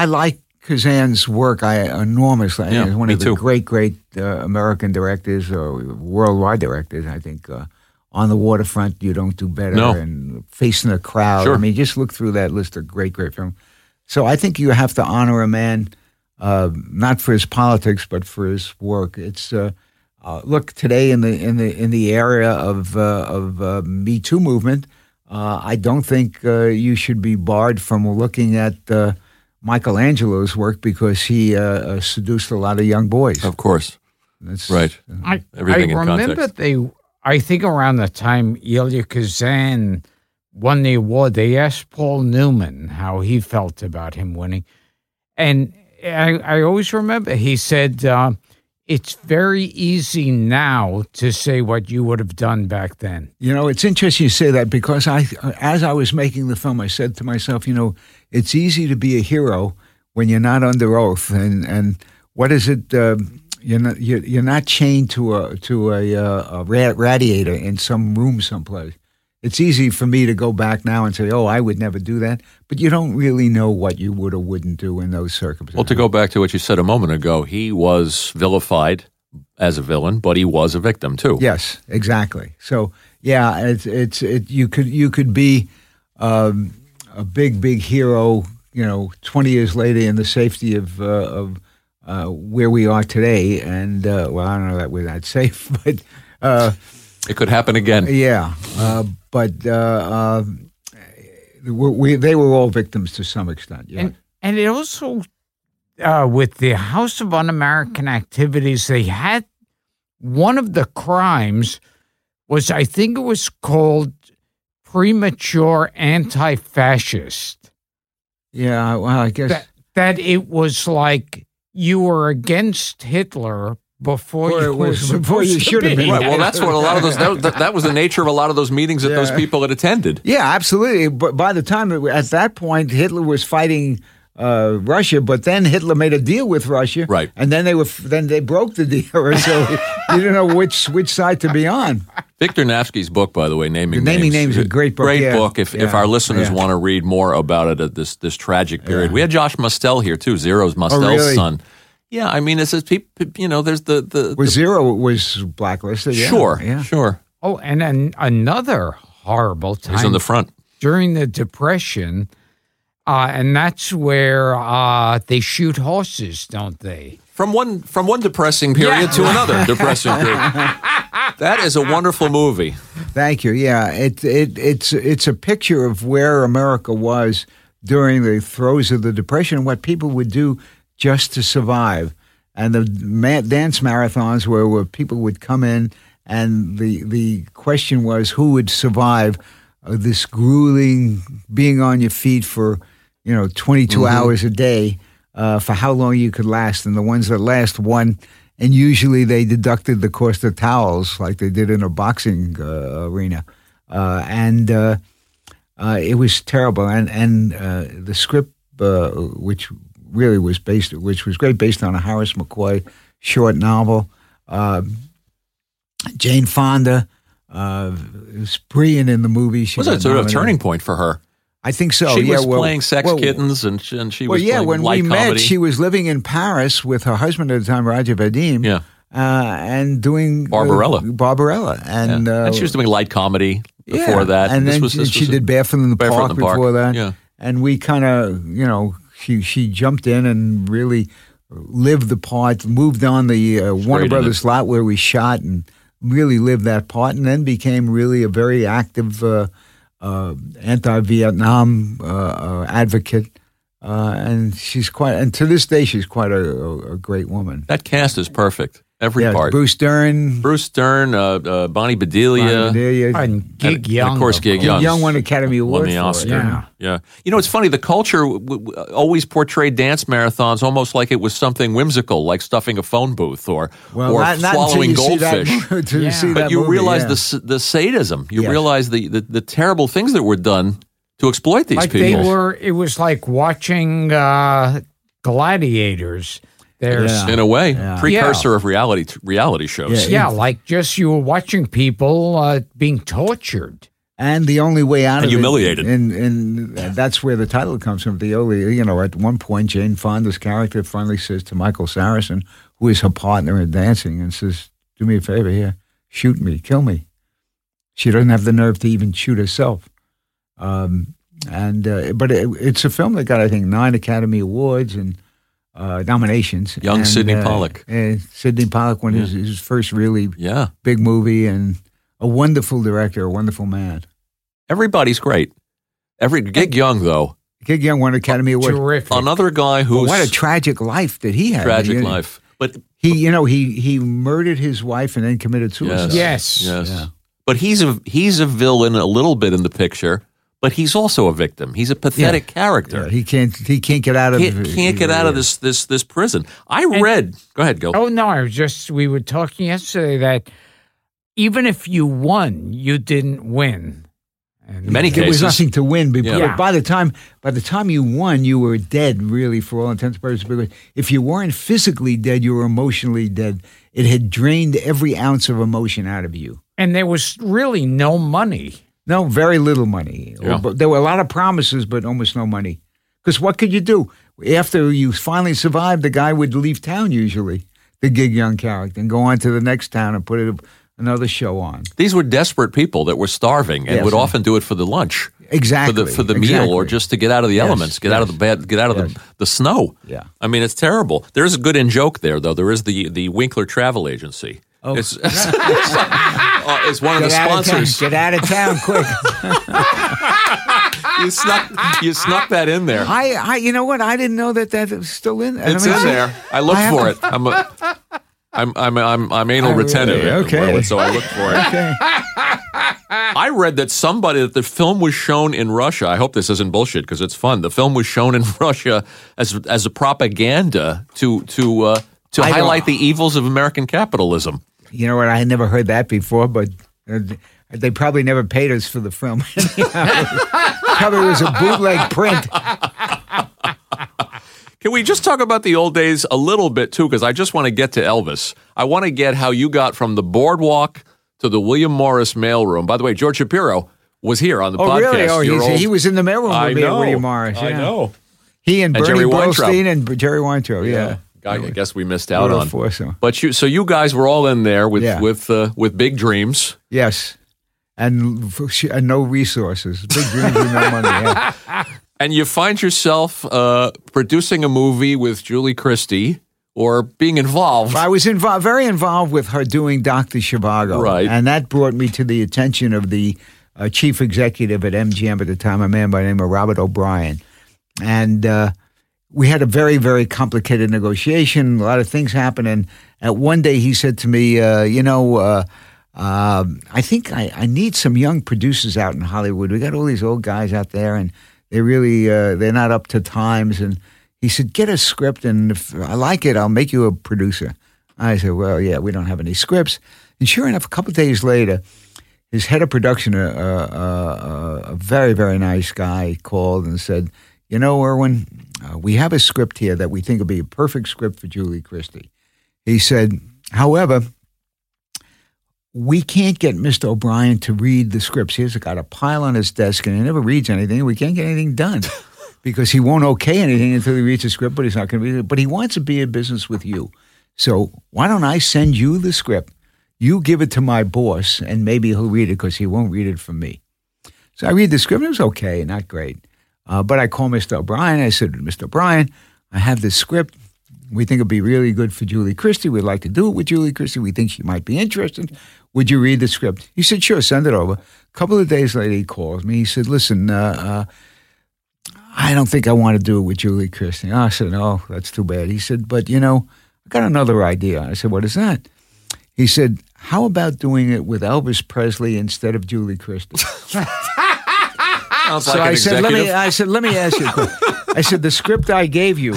I like Kazan's work I enormously. Yeah, one of the great American directors or worldwide directors, I think. On the Waterfront, You Don't Do Better, and Facing the Crowd. Sure. I mean, just look through that list of great, great films. So I think you have to honor a man, not for his politics, but for his work. It's look, today in the area of Me Too movement, I don't think you should be barred from looking at Michelangelo's work because he seduced a lot of young boys. Of course, that's right. Everything I in remember context. I think around the time Elia Kazan won the award, they asked Paul Newman how he felt about him winning. And I always remember he said, it's very easy now to say what you would have done back then. You know, it's interesting you say that because as I was making the film, I said to myself, you know, it's easy to be a hero when you're not under oath. And what is it... You're not chained to a radiator in some room someplace. It's easy for me to go back now and say, oh, I would never do that. But you don't really know what you would or wouldn't do in those circumstances. Well, to go back to what you said a moment ago, he was vilified as a villain, but he was a victim too. Yes, exactly. So yeah, you could be a big hero, you know, 20 years later in the safety of where we are today, and I don't know that we're that safe, but it could happen again. Yeah, they were all victims to some extent. Yeah, and it also with the House of Un-American Activities, they had one of the crimes was, I think it was called premature anti-fascist. Yeah, well, I guess that it was like. You were against Hitler before you should have been. Right. Well, that's what a lot of those. That was the nature of a lot of those meetings that those people had attended. Yeah, absolutely. But by the time at that point, Hitler was fighting Russia, but then Hitler made a deal with Russia, right? And then they broke the deal, so you don't know which side to be on. Victor Navsky's book, by the way, Naming Names is a great book. Great book. If our listeners want to read more about it at this tragic period. We had Josh Mostel here, too, Zero's Mostel's son. Yeah, I mean, it's just people, you know, there's Zero was blacklisted. Yeah. Sure, yeah. Sure. Oh, and then another horrible time. He's on the front. During the Depression, and that's where they shoot horses, don't they? From one depressing period to another depressing period. That is a wonderful movie. Thank you. Yeah, it's a picture of where America was during the throes of the Depression, what people would do just to survive, and the dance marathons where people would come in, and the question was who would survive this grueling being on your feet for 22 hours a day for how long you could last, and the ones that last won. And usually they deducted the cost of towels like they did in a boxing arena. It was terrible. And the script, which was based on a Harris McCoy short novel. Jane Fonda was brilliant in the movie. She was a turning point for her. I think so. She was playing sex kittens, and she was playing light comedy. Well, yeah, when we met, she was living in Paris with her husband at the time, Roger Vadim, and doing... Barbarella. And she was doing light comedy before that. And then she did Barefoot in the Park before that. Yeah. And we kind of, she jumped in and really lived the part, moved on the Warner Brothers lot where we shot and really lived that part, and then became really a very active... anti-Vietnam advocate, and she's quite. And to this day, she's quite a great woman. That cast is perfect. Every part. Bruce Dern, Bonnie Bedelia, and Gig Young. And of course, Gig Young. Gig Young won Academy Award. Won the Oscar. Yeah. You know, it's funny. The culture always portrayed dance marathons almost like it was something whimsical, like stuffing a phone booth or swallowing goldfish. But you realize the sadism. You realize the terrible things that were done to exploit these people. It was like watching gladiators. In a way, precursor of reality shows. Yeah, like just you were watching people being tortured. And the only way out of it, humiliated. And that's where the title comes from. The only, you know, at one point, Jane Fonda's character finally says to Michael Saracen, who is her partner in dancing, and says, "Do me a favor here, shoot me, kill me." She doesn't have the nerve to even shoot herself. But it's a film that got, I think, 9 Academy Awards and nominations. Sidney Pollack. Sidney Pollack won his first really big movie, and a wonderful director, a wonderful man. Everybody's great. Gig Young, though. Gig Young won Academy Award. Terrific. Another guy who... What a tragic life that he had. Tragic life. But he murdered his wife and then committed suicide. Yes. Yeah. But he's a villain a little bit in the picture, but he's also a victim. He's a pathetic character. Yeah, he can't get out of this prison. Go ahead, Gil. Oh no, we were talking yesterday that even if you won, you didn't win. In many cases, there was nothing to win. By the time you won, you were dead, really, for all intents and purposes. If you weren't physically dead, you were emotionally dead. It had drained every ounce of emotion out of you. And there was really no money. No, very little money. Yeah. There were a lot of promises, but almost no money. Because what could you do? After you finally survived, the guy would leave town usually, the Gig Young character, and go on to the next town and put another show on. These were desperate people that were starving and would often do it for the lunch. Exactly. For the meal, or just to get out of the elements, get out of the bad, get out of the snow. Yeah. I mean, it's terrible. There's a good in-joke there, though. There is the Winkler Travel Agency. Oh. It's one of the sponsors. Get out of town quick. You snuck that in there. I you know what? I didn't know that was still in there. It's in there. I looked for it. I'm anal retentive. So I looked for it. Okay. I read that the film was shown in Russia. I hope this isn't bullshit because it's fun. The film was shown in Russia as a propaganda to highlight the evils of American capitalism. You know what? I had never heard that before, but they probably never paid us for the film. Probably was a bootleg print. Can we just talk about the old days a little bit, too? Because I just want to get to Elvis. I want to get how you got from the boardwalk to the William Morris mailroom. By the way, George Shapiro was here on the podcast. Really? Oh, he was in the mailroom with me at William Morris. I know. He and Bernie Bolstein and Jerry Weintraub, I guess we missed out on. Foursome. But you guys were all in there with big dreams. Yes, and no resources. Big dreams and no money. Yeah. And you find yourself producing a movie with Julie Christie or being involved. I was very involved with her doing Dr. Zhivago, right? And that brought me to the attention of the chief executive at MGM at the time, a man by the name of Robert O'Brien, and. We had a very, very complicated negotiation. A lot of things happened. And at one day he said to me, I think I need some young producers out in Hollywood. We got all these old guys out there and they really, they're not up to times. And he said, get a script and if I like it, I'll make you a producer. I said, well, yeah, we don't have any scripts. And sure enough, a couple of days later, his head of production, a very, very nice guy, called and said, you know, Irwin, we have a script here that we think will be a perfect script for Julie Christie. He said, however, we can't get Mr. O'Brien to read the scripts. He's got a pile on his desk, and he never reads anything. We can't get anything done because he won't okay anything until he reads the script, but he's not going to read it. But he wants to be in business with you. So why don't I send you the script? You give it to my boss, and maybe he'll read it because he won't read it for me. So I read the script. It was okay, not great. But I called Mr. O'Brien. I said, Mr. O'Brien, I have this script. We think it'd be really good for Julie Christie. We'd like to do it with Julie Christie. We think she might be interested. Would you read the script? He said, sure, send it over. A couple of days later, he calls me. He said, listen, I don't think I want to do it with Julie Christie. I said, no, that's too bad. He said, but, you know, I got another idea. I said, what is that? He said, how about doing it with Elvis Presley instead of Julie Christie? So I said, let me ask you a question. I said, the script I gave you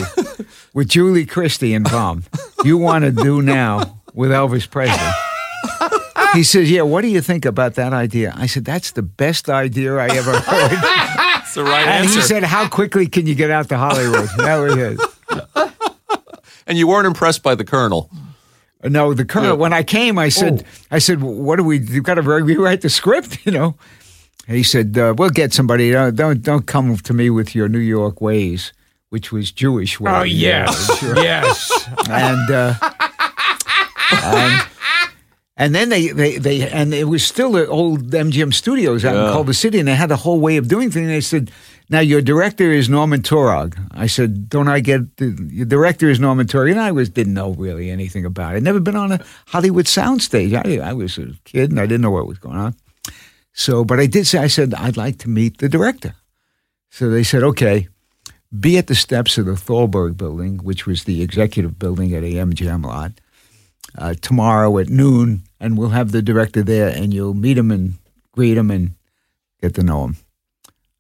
with Julie Christie involved, you want to do now with Elvis Presley. He says, yeah, what do you think about that idea? I said, that's the best idea I ever heard. That's the right answer. And he said, how quickly can you get out to Hollywood? That was it. And you weren't impressed by the Colonel. No, the Colonel. Yeah. When I came, I said, what do we, you've got to rewrite the script, you know. He said, we'll get somebody. Don't come to me with your New York ways, which was Jewish. Oh, yes. Yes. And then they and it was still the old MGM Studios out in Culver City, and they had a whole way of doing things. They said, now your director is Norman Taurog. I said, don't I get your director is Norman Taurog? And I didn't know really anything about it. I'd never been on a Hollywood soundstage. I was a kid, and I didn't know what was going on. So, but I did say, I said, I'd like to meet the director. So they said, okay, be at the steps of the Thalberg building, which was the executive building at the MGM lot, tomorrow at noon, and we'll have the director there, and you'll meet him and greet him and get to know him.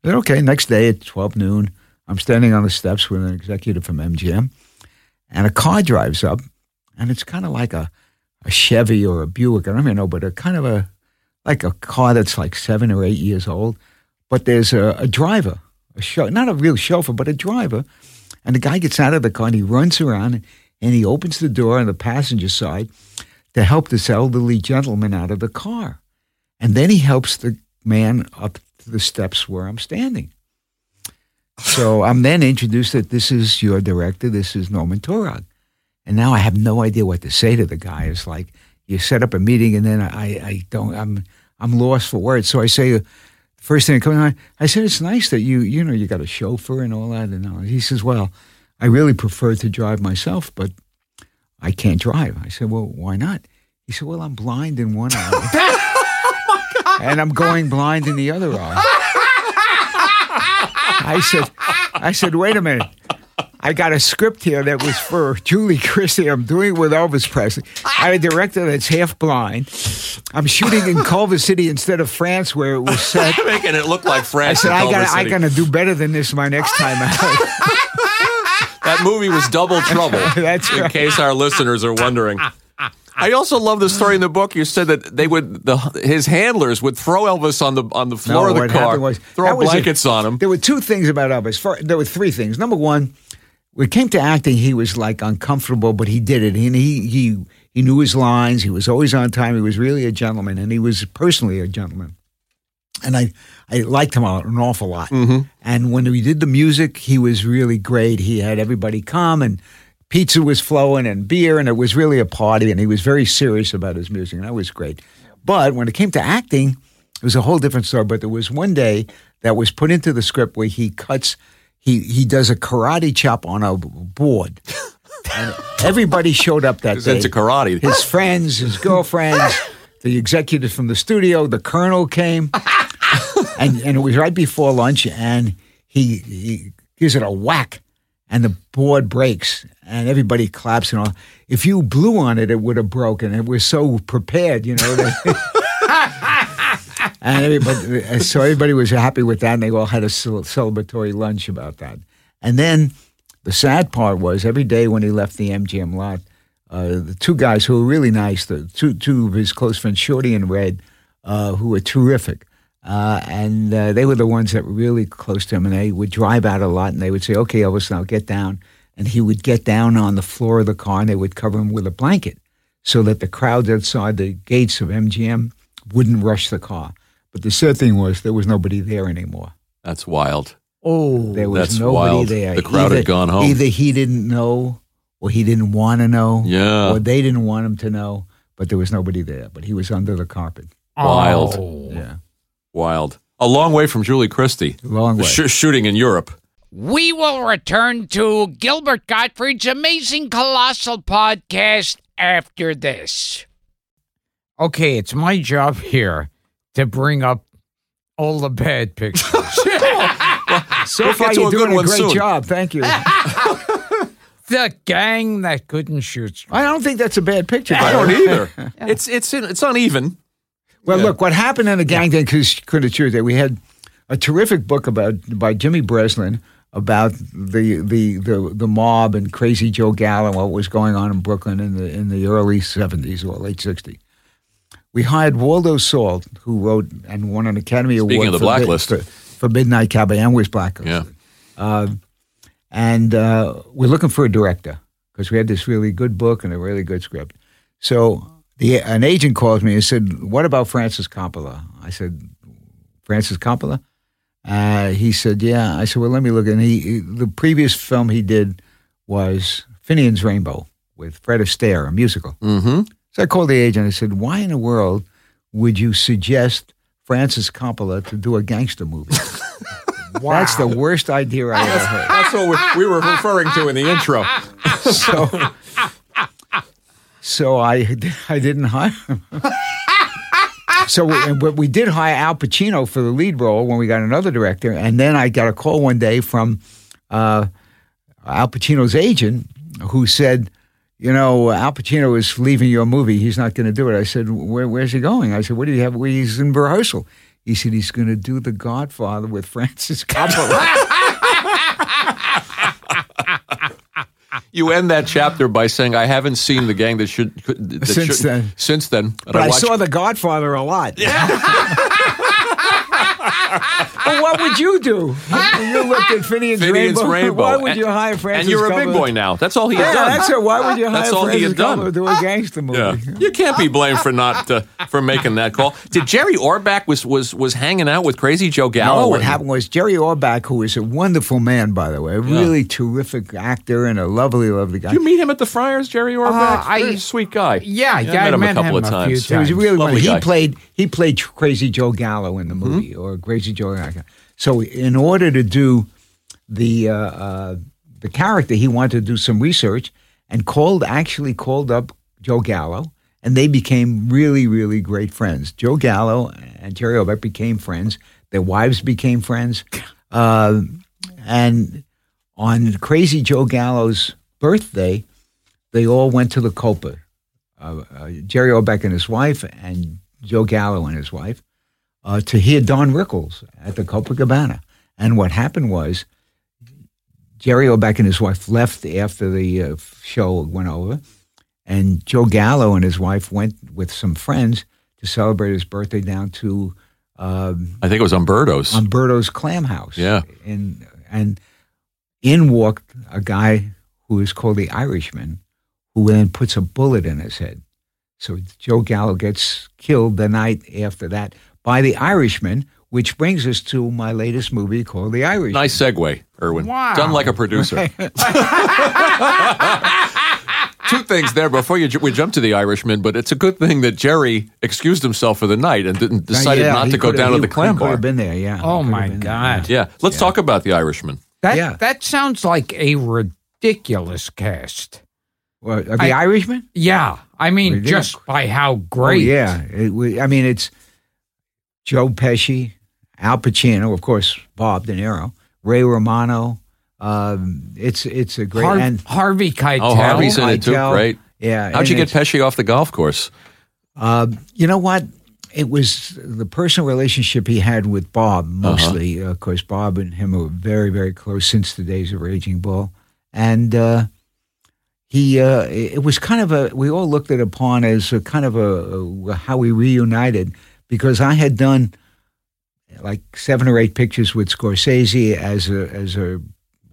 I said, okay, next day at 12 noon, I'm standing on the steps with an executive from MGM, and a car drives up, and it's kind of like a Chevy or a Buick, I don't even know, but a kind of like a car that's like 7 or 8 years old, but there's a driver, not a real chauffeur, but a driver, and the guy gets out of the car, and he runs around, and he opens the door on the passenger side to help this elderly gentleman out of the car. And then he helps the man up to the steps where I'm standing. So I'm then introduced that this is your director, this is Norman Taurog. And now I have no idea what to say to the guy. It's like, you set up a meeting, and then I'm lost for words. So I say, first thing that comes to mind, I said, it's nice that you got a chauffeur and all that. And he says, well, I really prefer to drive myself, but I can't drive. I said, well, why not? He said, well, I'm blind in one eye. Oh my God. And I'm going blind in the other eye. I said, wait a minute. I got a script here that was for Julie Christie. I'm doing it with Elvis Presley. I had a director that's half blind. I'm shooting in Culver City instead of France where it was set. Making it look like France. I said, I got to do better than this my next time out. That movie was Double Trouble, that's right. In case our listeners are wondering. I also love the story in the book. You said that they would, his handlers would throw Elvis on the floor of the car, throw blankets on him. There were two things about Elvis. There were three things. Number one, when it came to acting, he was like uncomfortable, but he did it. And he knew his lines. He was always on time. He was really a gentleman, and he was personally a gentleman. And I liked him an awful lot. Mm-hmm. And when we did the music, he was really great. He had everybody come, and pizza was flowing and beer, and it was really a party, and he was very serious about his music, and that was great. But when it came to acting, it was a whole different story. But there was one day that was put into the script where he cuts, he does a karate chop on a board. And everybody showed up that day. It's karate. His friends, his girlfriends, the executive from the studio, the colonel came. And it was right before lunch, and he gives it a whack, and the board breaks, and everybody claps and all. If you blew on it, it would have broken. And we're so prepared, and everybody was happy with that, and they all had a celebratory lunch about that. And then the sad part was every day when he left the MGM lot, the two guys who were really nice, the two of his close friends, Shorty and Red, who were terrific. And they were the ones that were really close to him, and they would drive out a lot, and they would say, okay, Elvis, now get down. And he would get down on the floor of the car, and they would cover him with a blanket so that the crowds outside the gates of MGM wouldn't rush the car. But the sad thing was there was nobody there anymore. That's wild. Oh, there was nobody there. The crowd had gone home. Either he didn't know, or he didn't want to know, or they didn't want him to know, but there was nobody there. But he was under the carpet. Wild. Oh. Yeah. Wild. A long way from Julie Christie. Long way. Shooting in Europe. We will return to Gilbert Gottfried's Amazing Colossal Podcast after this. Okay, it's my job here to bring up all the bad pictures. So far, you're doing a great job. Thank you. The gang that couldn't shoot straight. I don't think that's a bad picture. I don't either. Yeah. It's uneven. Well, look, what happened in the gang thing, couldn't shoot that. We had a terrific book by Jimmy Breslin about the mob and Crazy Joe Gallo and what was going on in Brooklyn in the early 70s or late 60s. We hired Waldo Salt, who wrote and won an Academy Award of the Blacklist. For Midnight Cabaret and was Blacklist. Yeah. And we're looking for a director because we had this really good book and a really good script. So... an agent called me and said, what about Francis Coppola? I said, Francis Coppola. He said, yeah. I said, well, let me look. And the previous film he did was Finian's Rainbow with Fred Astaire, a musical. Mm-hmm. So I called the agent. I said, why in the world would you suggest Francis Coppola to do a gangster movie? Wow. That's the worst idea I ever heard. That's what we were referring to in the intro. So I didn't hire him. But we did hire Al Pacino for the lead role when we got another director. And then I got a call one day from Al Pacino's agent who said, you know, Al Pacino is leaving your movie. He's not going to do it. I said, where's he going? I said, what do you have? Well, he's in rehearsal. He said, he's going to do The Godfather with Francis Coppola. You end that chapter by saying, I haven't seen The Gang since then. But I saw The Godfather a lot. But what would you do? You looked at Finian's Rainbow. Why would you hire Francis Coppola? And you're a big boy now. That's all he had done. That's it. Why would you hire Francis Coppola to do a gangster movie? Yeah. You can't be blamed for not making that call. Did Jerry Orbach was hanging out with Crazy Joe Gallo? No, what happened was Jerry Orbach, who is a wonderful man, by the way, a really terrific actor and a lovely, lovely guy. Did you meet him at the Friars, Jerry Orbach? Very sweet guy. Yeah, I met him a couple of times. He was really lovely. He played Crazy Joe Gallo in the movie, or Crazy Joe. So in order to do the character, he wanted to do some research and called up Joe Gallo, and they became really, really great friends. Joe Gallo and Jerry Orbach became friends. Their wives became friends. And on Crazy Joe Gallo's birthday, they all went to the Copa. Jerry Orbach and his wife, and Joe Gallo and his wife. To hear Don Rickles at the Copacabana. And what happened was Jerry Orbach and his wife left after the show went over, and Joe Gallo and his wife went with some friends to celebrate his birthday down to... I think it was Umberto's. Umberto's Clam House. Yeah. And in walked a guy who is called the Irishman, who then puts a bullet in his head. So Joe Gallo gets killed the night after that by the Irishman, which brings us to my latest movie called The Irishman. Nice segue, Irwin. Wow. Done like a producer. Two things there before we jump to The Irishman, but it's a good thing that Jerry excused himself for the night and decided not to go down to the clam bar. He could have been there, yeah. Oh, my God. There, yeah. Let's talk about The Irishman. That sounds like a ridiculous cast. Well, The Irishman? Yeah. I mean, ridiculous. Just by how great. Oh, yeah. It's... Joe Pesci, Al Pacino, of course, Bob De Niro, Ray Romano. It's a great Harvey Keitel. Oh, Harvey's in it too, right? Yeah. How'd you get Pesci off the golf course? You know what? It was the personal relationship he had with Bob mostly. Of course, Bob and him were very, very close since the days of Raging Bull, and it was kind of we all looked at upon as a kind of a how we reunited. Because I had done like 7 or 8 pictures with Scorsese as a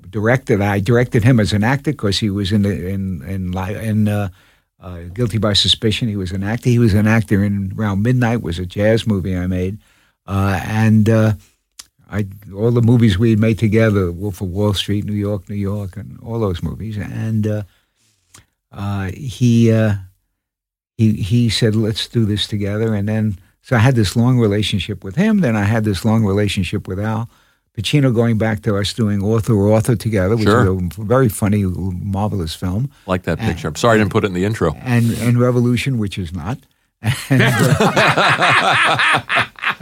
director. I directed him as an actor because he was in Guilty by Suspicion. He was an actor. He was an actor in Round Midnight, was a jazz movie I made, all the movies we had made together: Wolf of Wall Street, New York, and all those movies. And he said, "Let's do this together," and then. So I had this long relationship with him. Then I had this long relationship with Al Pacino, going back to us doing Author together, which is a very funny, marvelous film. Like that picture. I'm sorry I didn't put it in the intro. And Revolution, which is not. And,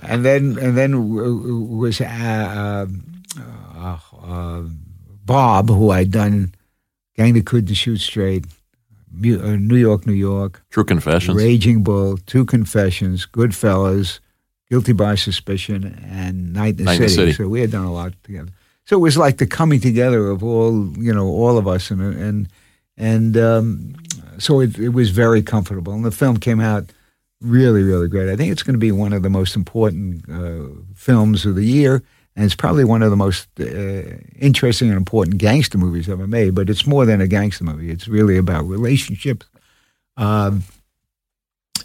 and then was Bob, who I'd done Gang That Couldn't Shoot Straight, New York, True Confessions, Raging Bull, Two Confessions, Goodfellas, Guilty by Suspicion, and Night in the City. So we had done a lot together. So it was like the coming together of all of us, and so it was very comfortable. And the film came out really, really great. I think it's going to be one of the most important films of the year. And it's probably one of the most interesting and important gangster movies ever made, but it's more than a gangster movie. It's really about relationships. And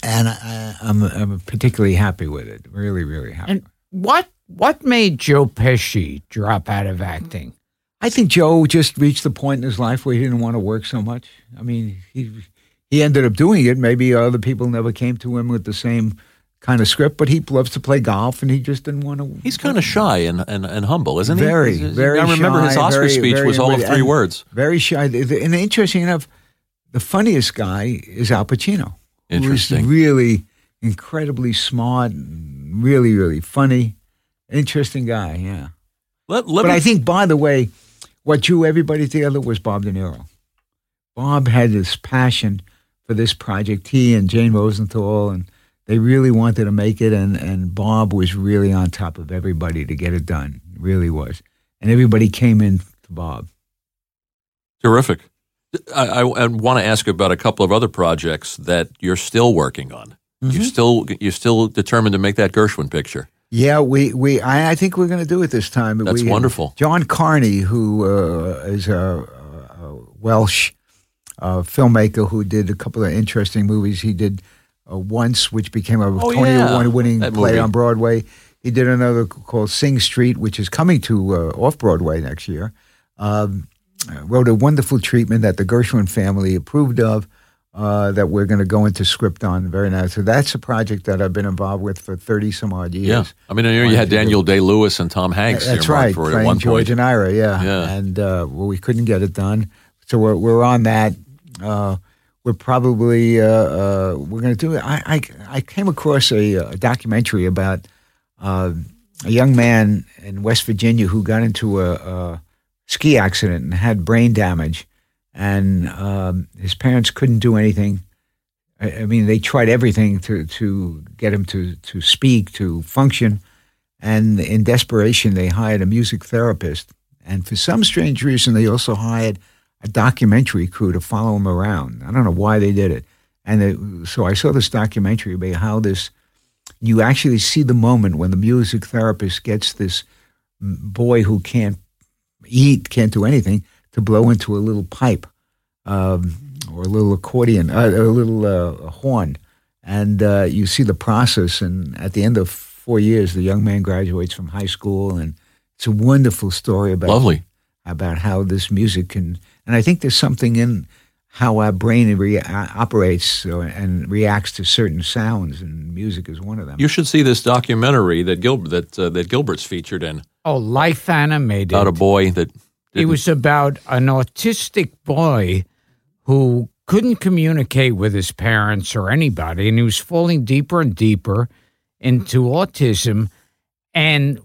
I'm particularly happy with it. Really, really happy. And what What made Joe Pesci drop out of acting? I think Joe just reached the point in his life where he didn't want to work so much. I mean, he ended up doing it. Maybe other people never came to him with the same kind of script, but he loves to play golf, and he just didn't want to. He's kind of shy and humble, isn't he? Very shy. I remember his Oscar speech was all of three words. Very shy. And interesting enough, the funniest guy is Al Pacino. Interesting. Who's really incredibly smart, and really, really funny. Interesting guy, yeah. But I think, by the way, what drew everybody together was Bob De Niro. Bob had this passion for this project. He and Jane Rosenthal, and they really wanted to make it, and Bob was really on top of everybody to get it done. It really was. And everybody came in to Bob. Terrific. I want to ask about a couple of other projects that you're still working on. Mm-hmm. You're still determined to make that Gershwin picture. Yeah, I think we're going to do it this time. That's wonderful. John Carney, who is a Welsh filmmaker who did a couple of interesting movies. He did Once, which became a Tony Award-winning play on Broadway. He did another called Sing Street, which is coming to off-Broadway next year. Wrote a wonderful treatment that the Gershwin family approved of. That we're going to go into script on very nice. So that's a project that I've been involved with for 30-some-odd years. Yeah. I mean, I know you had Daniel Day-Lewis and Tom Hanks. That's right, for playing George and Ira, yeah. And we couldn't get it done. So we're on that. We're probably, we're going to do it. I came across a documentary about a young man in West Virginia who got into a ski accident and had brain damage. And his parents couldn't do anything. I mean, they tried everything to get him to speak, to function. And in desperation, they hired a music therapist. And for some strange reason, they also hired a documentary crew to follow him around. I don't know why they did it. And so I saw this documentary about how you actually see the moment when the music therapist gets this boy who can't eat, can't do anything, to blow into a little pipe or a little accordion, a little horn. And you see the process. And at the end of 4 years, the young man graduates from high school. And it's a wonderful story about how this music can. And I think there's something in how our brain operates and reacts to certain sounds, and music is one of them. You should see this documentary that Gilbert's featured in. Oh, Life Animated. About a boy that... It was about an autistic boy who couldn't communicate with his parents or anybody, and he was falling deeper and deeper into autism. And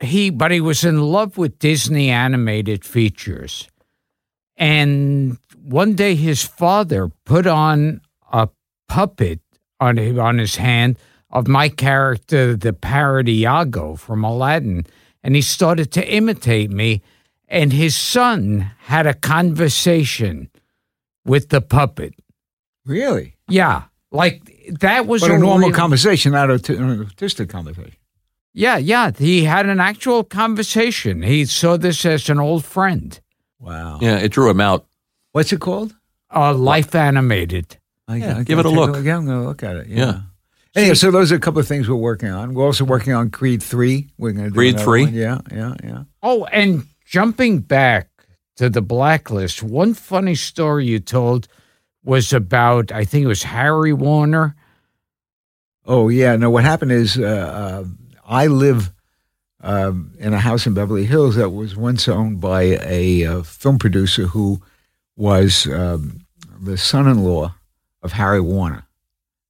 he was in love with Disney animated features. And one day his father put on a puppet on his hand of my character, the parrot Iago from Aladdin, and he started to imitate me. And his son had a conversation with the puppet. Really? Yeah. Like, that was a normal conversation, not an autistic conversation. Yeah. He had an actual conversation. He saw this as an old friend. Wow. Yeah, it drew him out. What's it called? Life Animated. I give it a look. Yeah, I'm going to look at it. Yeah. Anyway, so those are a couple of things we're working on. We're also working on Creed 3. We're going to do Creed 3? Yeah. Oh, and... Jumping back to The Blacklist, one funny story you told was about, I think it was Harry Warner. Oh, yeah. No, what happened is I live in a house in Beverly Hills that was once owned by a film producer who was the son-in-law of Harry Warner.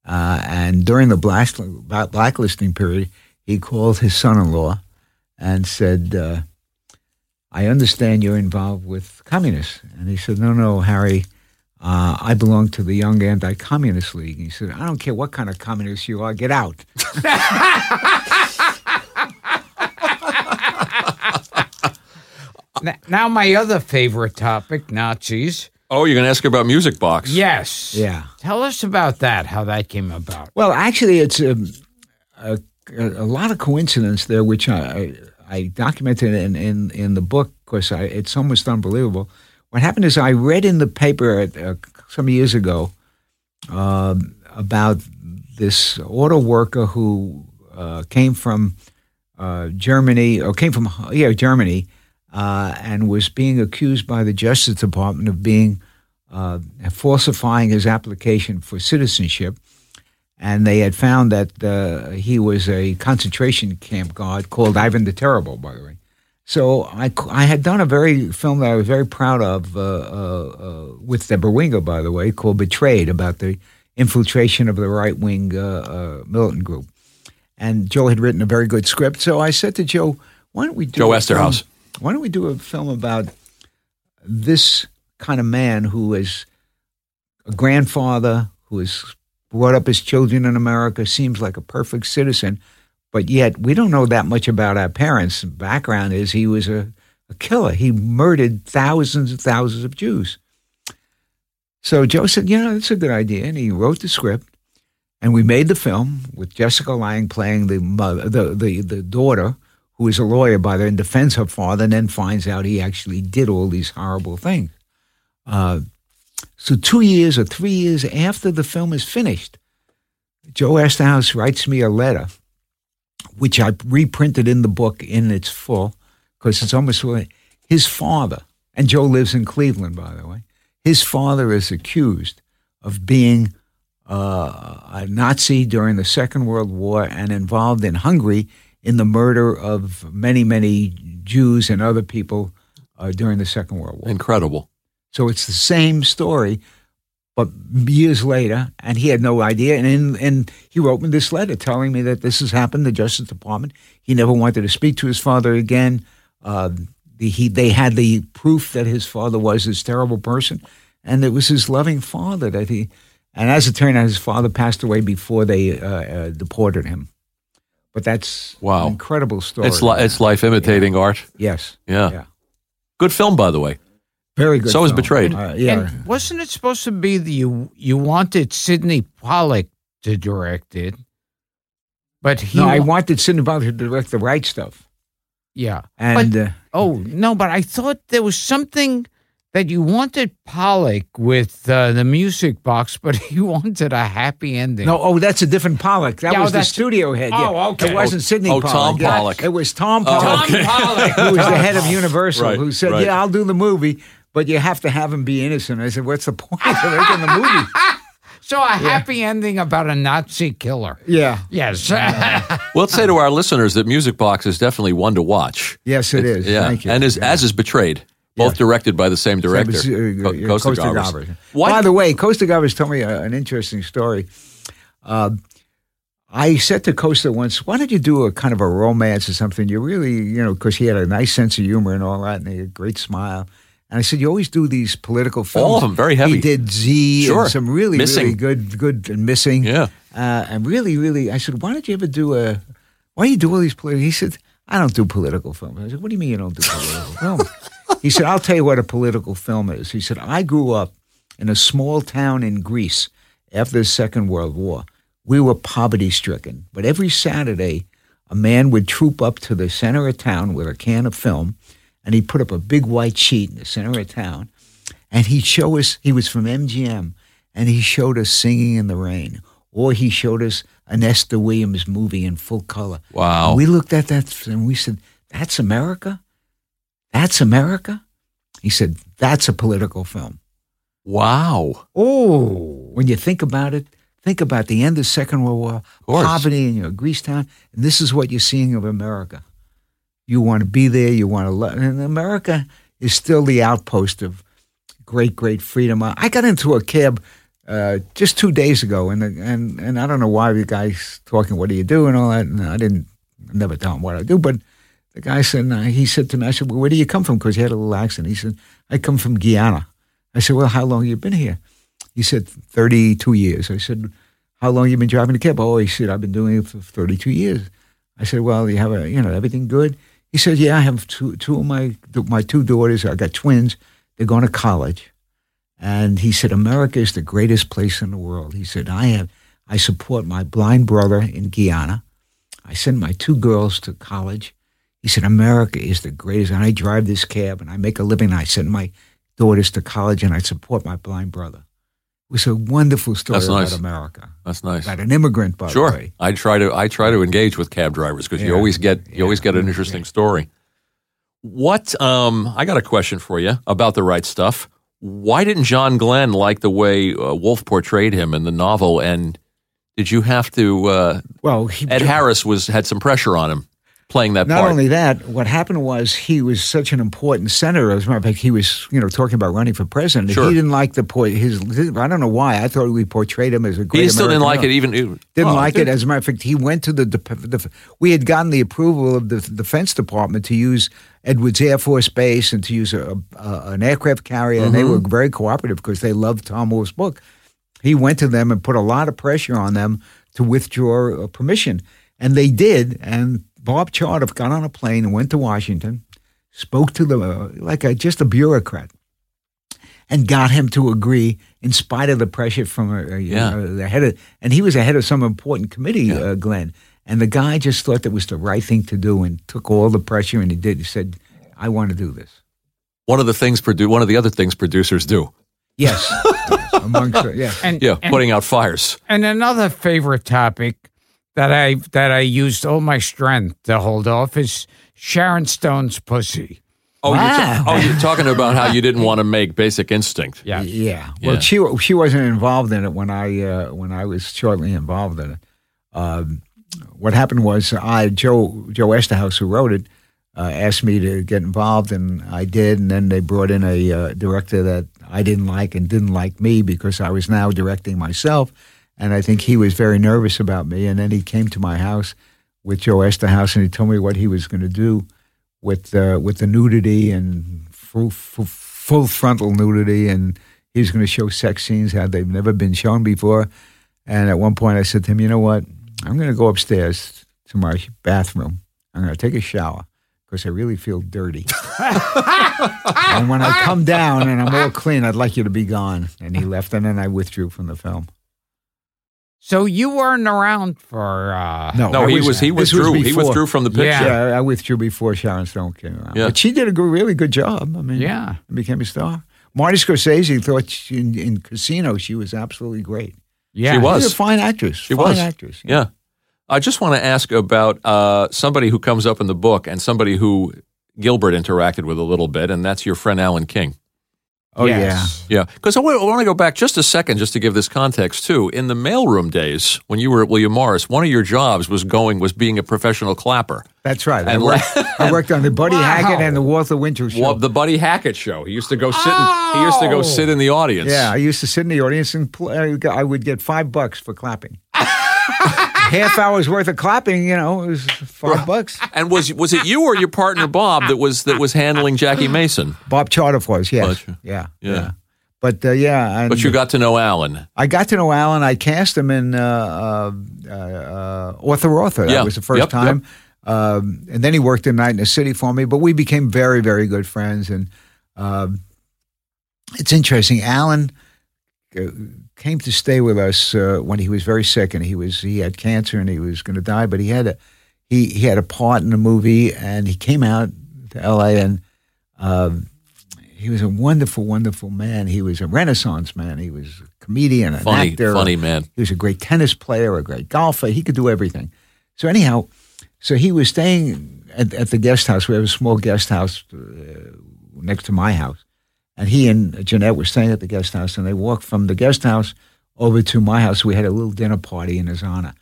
And during the blacklisting period, he called his son-in-law and said... I understand you're involved with communists. And he said, no, Harry, I belong to the Young Anti-Communist League. And he said, I don't care what kind of communist you are, get out. Now my other favorite topic, Nazis. Oh, you're going to ask about Music Box. Yes. Yeah. Tell us about that, how that came about. Well, actually, it's a lot of coincidence there, which I documented in the book because it's almost unbelievable. What happened is I read in the paper some years ago about this auto worker who came from Germany, or came from Germany, and was being accused by the Justice Department of being falsifying his application for citizenship. And they had found that he was a concentration camp guard called Ivan the Terrible, by the way. So I had done a film that I was very proud of with Deborah Winger, by the way, called Betrayed, about the infiltration of the right-wing militant group. And Joe had written a very good script. So I said to Joe, Joe Eszterhas. Why don't we do a film about this kind of man who is a grandfather, who is brought up his children in America, seems like a perfect citizen, but yet we don't know that much about our parents. The background is he was a killer. He murdered thousands and thousands of Jews. So Joe said, that's a good idea, and he wrote the script, and we made the film with Jessica Lange playing the daughter, who is a lawyer by then, defends her father, and then finds out he actually did all these horrible things. So 2 years or 3 years after the film is finished, Joe Eszterhas writes me a letter, which I reprinted in the book in its full, because it's almost like his father, and Joe lives in Cleveland, by the way, his father is accused of being a Nazi during the Second World War and involved in Hungary in the murder of many, many Jews and other people during the Second World War. Incredible. So it's the same story, but years later, and he had no idea. And he wrote me this letter telling me that this has happened, the Justice Department. He never wanted to speak to his father again. They had the proof that his father was this terrible person, and it was his loving father that he... And as it turned out, his father passed away before they deported him. But that's an incredible story. It's life imitating art. Yes. Yeah. Good film, by the way. Very good. So is Betrayed. And wasn't it supposed to be that you wanted Sidney Pollack to direct it? But I wanted Sidney Pollack to direct The Right Stuff. Yeah. And but I thought there was something that you wanted Pollack with the music box, but he wanted a happy ending. No, that's a different Pollack. That was the studio head. Yeah. Oh, okay. It wasn't Sidney Pollack. Tom Pollack. It was Tom Pollack. Tom Pollack, who was the head of Universal, who said, I'll do the movie, but you have to have him be innocent. I said, what's the point of making the movie? So a happy ending about a Nazi killer. Yeah. Yes. Well, let's say to our listeners that Music Box is definitely one to watch. Yes, it is. Yeah. Thank you. And as is Betrayed. Both directed by the same director, Costa Gavras. By the way, Costa Gavras told me an interesting story. I said to Costa once, why don't you do a kind of a romance or something? You really, because he had a nice sense of humor and all that, and he had a great smile. And I said, you always do these political films. All of them, very heavy. He did Z and some really, really good and Missing. Yeah. And really, really, I said, why do you do all these political? He said, I don't do political films. I said, what do you mean you don't do political films? He said, I'll tell you what a political film is. He said, I grew up in a small town in Greece after the Second World War. We were poverty-stricken. But every Saturday, a man would troop up to the center of town with a can of film, and he put up a big white sheet in the center of town, and he'd show us, he was from MGM, and he showed us Singing in the Rain, or he showed us an Esther Williams movie in full color. Wow. And we looked at that, and we said, that's America? That's America? He said, that's a political film. Wow. Oh. When you think about it, think about the end of the Second World War, poverty in your Greece town, and this is what you're seeing of America. You want to be there, you want to love, and America is still the outpost of great, great freedom. I got into a cab just 2 days ago, and I don't know why the guy's talking, what do you do, and all that, and I never tell him what I do, but the guy said, he said to me, I said, well, where do you come from? Because he had a little accent. He said, I come from Guyana. I said, well, how long have you been here? He said, 32 years. I said, how long have you been driving a cab? Oh, he said, I've been doing it for 32 years. I said, well, you have everything good? He said, yeah, I have two of my two daughters. I got twins. They're going to college. And he said, America is the greatest place in the world. He said, I support my blind brother in Guyana. I send my two girls to college. He said, America is the greatest, and I drive this cab, and I make a living, and I send my daughters to college, and I support my blind brother. was a wonderful story about America. That's nice. About an immigrant, by the way. I try to engage with cab drivers because you always get an interesting story. What I got a question for you about The Right Stuff. Why didn't John Glenn like the way Wolfe portrayed him in the novel? And did you have to? Harris had some pressure on him playing that part. Not only that, what happened was he was such an important senator. As a matter of fact, he was talking about running for president. Sure. He didn't like I don't know why. I thought we portrayed him as a great. He still American didn't like hero. It. Even didn't like it. As a matter of fact, he went to the. We had gotten the approval of the Defense Department to use Edwards Air Force Base and to use an aircraft carrier, and they were very cooperative because they loved Tom Wolfe's book. He went to them and put a lot of pressure on them to withdraw permission, and they did. And Bob Chartoff got on a plane and went to Washington, spoke to the just a bureaucrat, and got him to agree in spite of the pressure from the head of, and he was the head of some important committee, Glenn. And the guy just thought that was the right thing to do and took all the pressure and he did. He said, "I want to do this." One of the other things producers do. Yes. Putting out fires. And another favorite topic that I used all my strength to hold off is Sharon Stone's pussy. You're talking about how you didn't want to make Basic Instinct. Yeah. Yeah. Well, she wasn't involved in it when I was shortly involved in it. What happened was Joe Eszterhas, who wrote it, asked me to get involved, and I did. And then they brought in a director that I didn't like and didn't like me because I was now directing myself. And I think he was very nervous about me. And then he came to my house with Joe Eszterhas, and he told me what he was going to do with the nudity and full frontal nudity. And he was going to show sex scenes how they've never been shown before. And at one point I said to him, you know what? I'm going to go upstairs to my bathroom. I'm going to take a shower because I really feel dirty. And when I come down and I'm all clean, I'd like you to be gone. And he left, and then I withdrew from the film. So you weren't around for... No, he withdrew from the picture. Yeah, I withdrew before Sharon Stone came around. Yeah. But she did a really good job. I mean, she became a star. Martin Scorsese thought in Casino she was absolutely great. Yeah, she was. She's a fine actress. Yeah. I just want to ask about somebody who comes up in the book and somebody who Gilbert interacted with a little bit, and that's your friend Alan King. Oh, yes. Yeah. Because I want to go back just a second just to give this context, too. In the mailroom days, when you were at William Morris, one of your jobs was being a professional clapper. That's right. And I worked on the Buddy Hackett and the Walter Winter show. Well, the Buddy Hackett show. He used to go sit. He used to go sit in the audience. Yeah, I used to sit in the audience and I would get $5 for clapping. Half hour's worth of clapping, it was $5. And was it you or your partner Bob that was handling Jackie Mason? Bob Chartoff was, yes. Yeah. But but you got to know Alan. I got to know Alan. I cast him in Author. That was the first time. Yep. And then he worked in Night in the City for me. But we became very, very good friends. And it's interesting, Alan came to stay with us when he was very sick, and he had cancer and he was going to die, but he had a part in the movie, and he came out to L.A., and he was a wonderful, wonderful man. He was a Renaissance man. He was a comedian, an actor. Funny man. He was a great tennis player, a great golfer. He could do everything. So anyhow, he was staying at the guest house. We have a small guest house next to my house. And he and Jeanette were staying at the guest house, and they walked from the guest house over to my house. We had a little dinner party in his honor.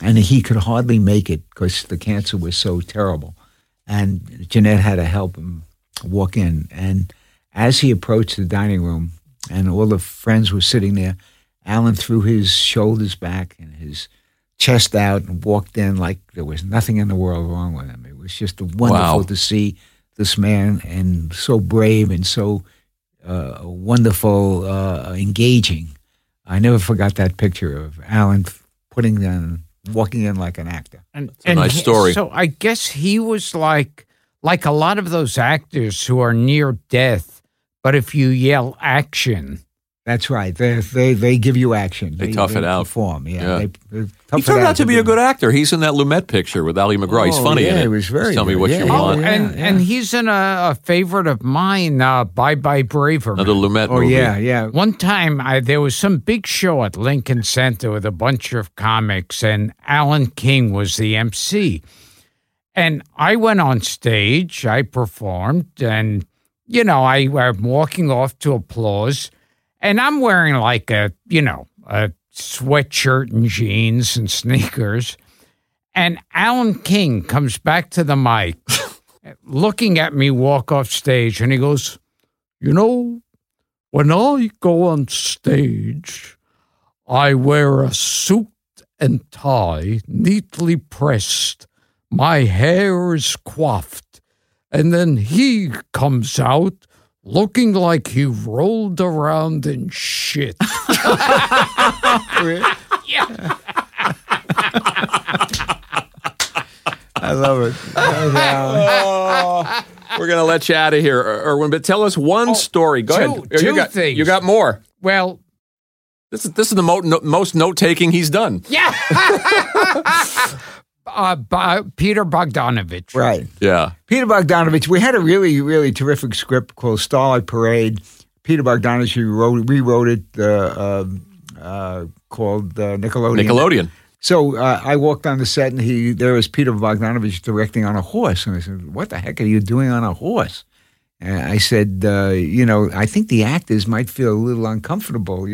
And he could hardly make it because the cancer was so terrible. And Jeanette had to help him walk in. And as he approached the dining room, and all the friends were sitting there, Alan threw his shoulders back and his chest out and walked in like there was nothing in the world wrong with him. It was just wonderful to see this man, and so brave and so... wonderful, engaging. I never forgot that picture of Alan walking in like an actor. That's a nice story. So I guess he was like a lot of those actors who are near death, but if you yell action, That's right. They give you action. They tough it out. Perform. Yeah. He turned out to be a good actor. He's in that Lumet picture with Ali McGraw. Oh, he's funny in it. He was very Tell me what you want. And he's in a favorite of mine, Bye Bye Braverman. Another Lumet movie. Oh, yeah. One time there was some big show at Lincoln Center with a bunch of comics, and Alan King was the MC. And I went on stage, I performed, and, I'm walking off to applause. And I'm wearing like a sweatshirt and jeans and sneakers. And Alan King comes back to the mic, looking at me walk off stage. And he goes, when I go on stage, I wear a suit and tie, neatly pressed. My hair is coiffed. And then he comes out looking like he rolled around in shit. Yeah. I love it. We're going to let you out of here, Irwin, but tell us one story. Go ahead. Two things. You got more. Well, this is the most note-taking he's done. Yeah. Peter Bogdanovich. Right. Yeah. Peter Bogdanovich. We had a really, really terrific script called Starlight Parade. Peter Bogdanovich rewrote it called Nickelodeon. Nickelodeon. So I walked on the set and there was Peter Bogdanovich directing on a horse. And I said, what the heck are you doing on a horse? And I said, I think the actors might feel a little uncomfortable,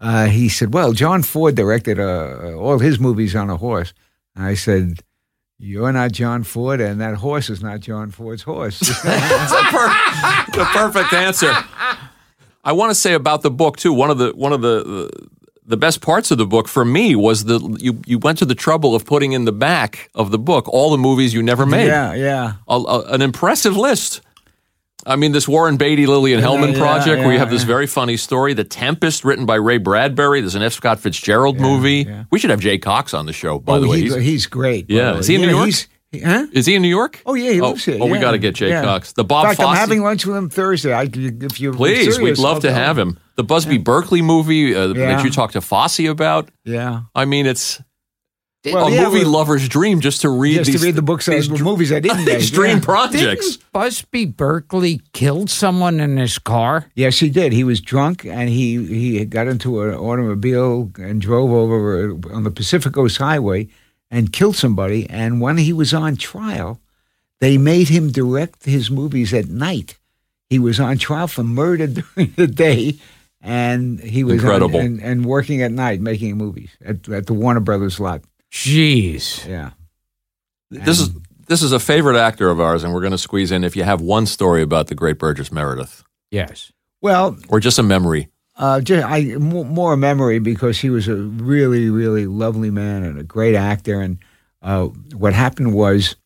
He said, well, John Ford directed all his movies on a horse. I said, you're not John Ford, and that horse is not John Ford's horse. That's the perfect answer. I want to say about the book, too, one of the best parts of the book for me was that you went to the trouble of putting in the back of the book all the movies you never made. Yeah. An impressive list. I mean, this Warren Beatty, Lillian Hellman project where you have this very funny story, The Tempest, written by Ray Bradbury. There's an F. Scott Fitzgerald movie. Yeah. We should have Jay Cox on the show, by the way. He's great. Yeah. Is he in New York? Is he in New York? Oh, yeah, he lives here. Oh, we got to get Jay Cox. The Bob Fosse. In fact, I'm having lunch with him Thursday. Please, we'd love to have him. The Busby Berkeley movie that you talked to Fosse about. Yeah. I mean, it's... movie lover's dream just to read the books and the movies I didn't make. Dream projects. Didn't Busby Berkeley kill someone in his car? Yes, he did. He was drunk and he got into an automobile and drove over on the Pacific Coast Highway and killed somebody. And when he was on trial, they made him direct his movies at night. He was on trial for murder during the day. And he was incredible and working at night making movies at the Warner Brothers lot. Jeez. Yeah. This is a favorite actor of ours, and we're going to squeeze in if you have one story about the great Burgess Meredith. Yes. Well. Or just a memory. More a memory because he was a really, really lovely man and a great actor. And what happened was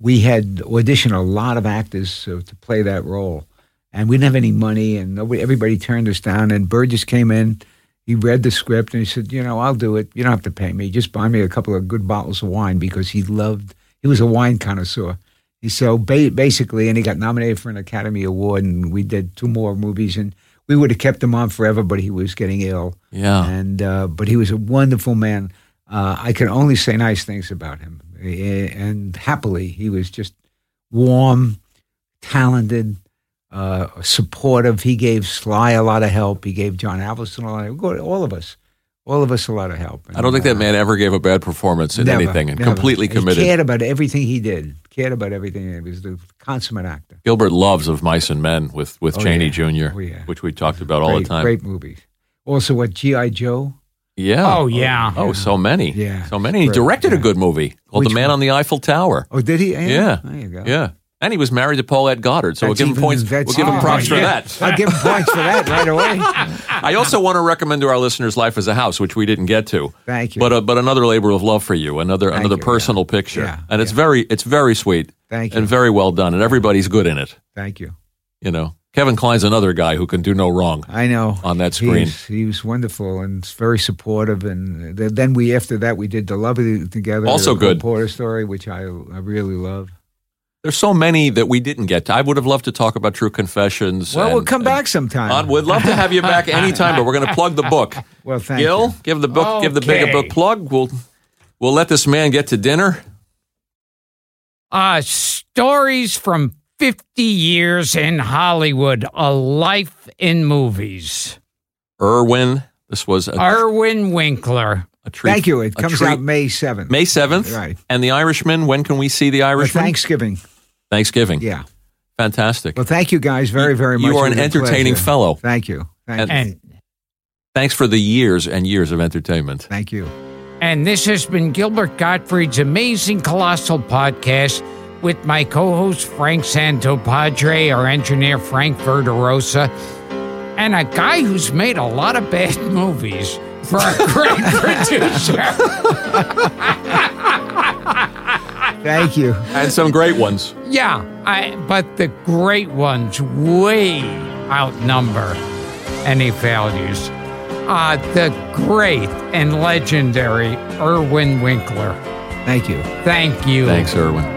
we had auditioned a lot of actors to play that role. And we didn't have any money, and everybody turned us down. And Burgess came in. He read the script and he said, I'll do it. You don't have to pay me. Just buy me a couple of good bottles of wine because he was a wine connoisseur. And he got nominated for an Academy Award and we did two more movies and we would have kept him on forever, but he was getting ill. Yeah. And, but he was a wonderful man. I can only say nice things about him. And happily, he was just warm, talented, supportive. He gave Sly a lot of help. He gave John Avildsen a lot of help. All of us a lot of help. And I don't think that man ever gave a bad performance in anything and completely committed. He cared about everything he did. He was the consummate actor. Gilbert loves Of Mice and Men with Chaney Jr., which we talked about all the time. Great movies. Also, what, G.I. Joe? Yeah. Oh, yeah. Oh, so many. Yeah. So many. He directed a good movie called The Man on the Eiffel Tower. Oh, did he? Yeah. There you go. Yeah. And he was married to Paulette Goddard, so we'll give him props for that. I'll give him points for that right away. I also want to recommend to our listeners Life is a House, which we didn't get to. Thank you. But another labor of love for you, another personal picture. Yeah. And it's very sweet. Thank you. And very well done, and everybody's good in it. Thank you. Kevin Kline's another guy who can do no wrong. I know. On that screen. He was wonderful and very supportive. And then after that, we did The Love Together. Also good. The Porter Story, which I really love. There's so many that we didn't get to. I would have loved to talk about True Confessions. Well, we'll come back sometime. I would love to have you back anytime, but we're going to plug the book. Well, thank you. Gil, give the book, give the big a book plug. We'll let this man get to dinner. Stories from 50 Years in Hollywood, A Life in Movies. Irwin, this was Irwin Winkler. Thank you. It comes out May 7th. May 7th. Right. And The Irishman, when can we see The Irishman? Thanksgiving. Thanksgiving. Yeah. Fantastic. Well, thank you guys very, very much. You are an entertaining fellow. Thank you. Thank you. Thanks for the years and years of entertainment. Thank you. And this has been Gilbert Gottfried's Amazing Colossal Podcast with my co-host Frank Santopadre, our engineer Frank Verderosa, and a guy who's made a lot of bad movies. For a great producer. Thank you. And some great ones. Yeah, but the great ones way outnumber any failures. The great and legendary Irwin Winkler. Thank you. Thank you. Thanks, Irwin.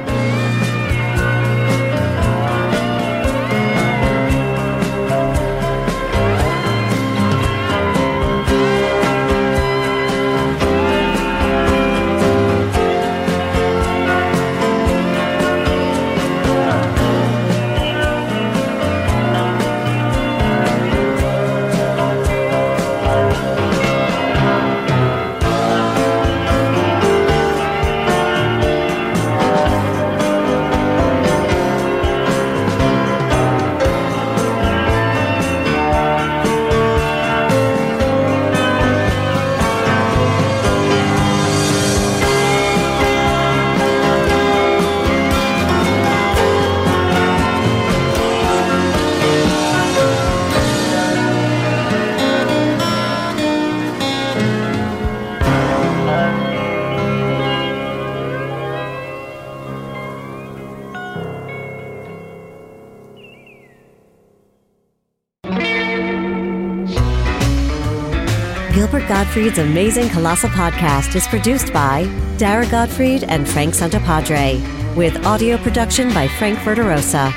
Gottfried's Amazing Colossal Podcast is produced by Dara Gottfried and Frank Santopadre, with audio production by Frank Verderosa.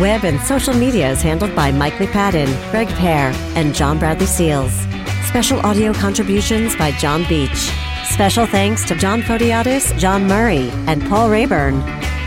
Web and social media is handled by Mike McPadden, Greg Pear, and John Bradley Seals. Special audio contributions by John Beach. Special thanks to John Fotiadis, John Murray, and Paul Rayburn.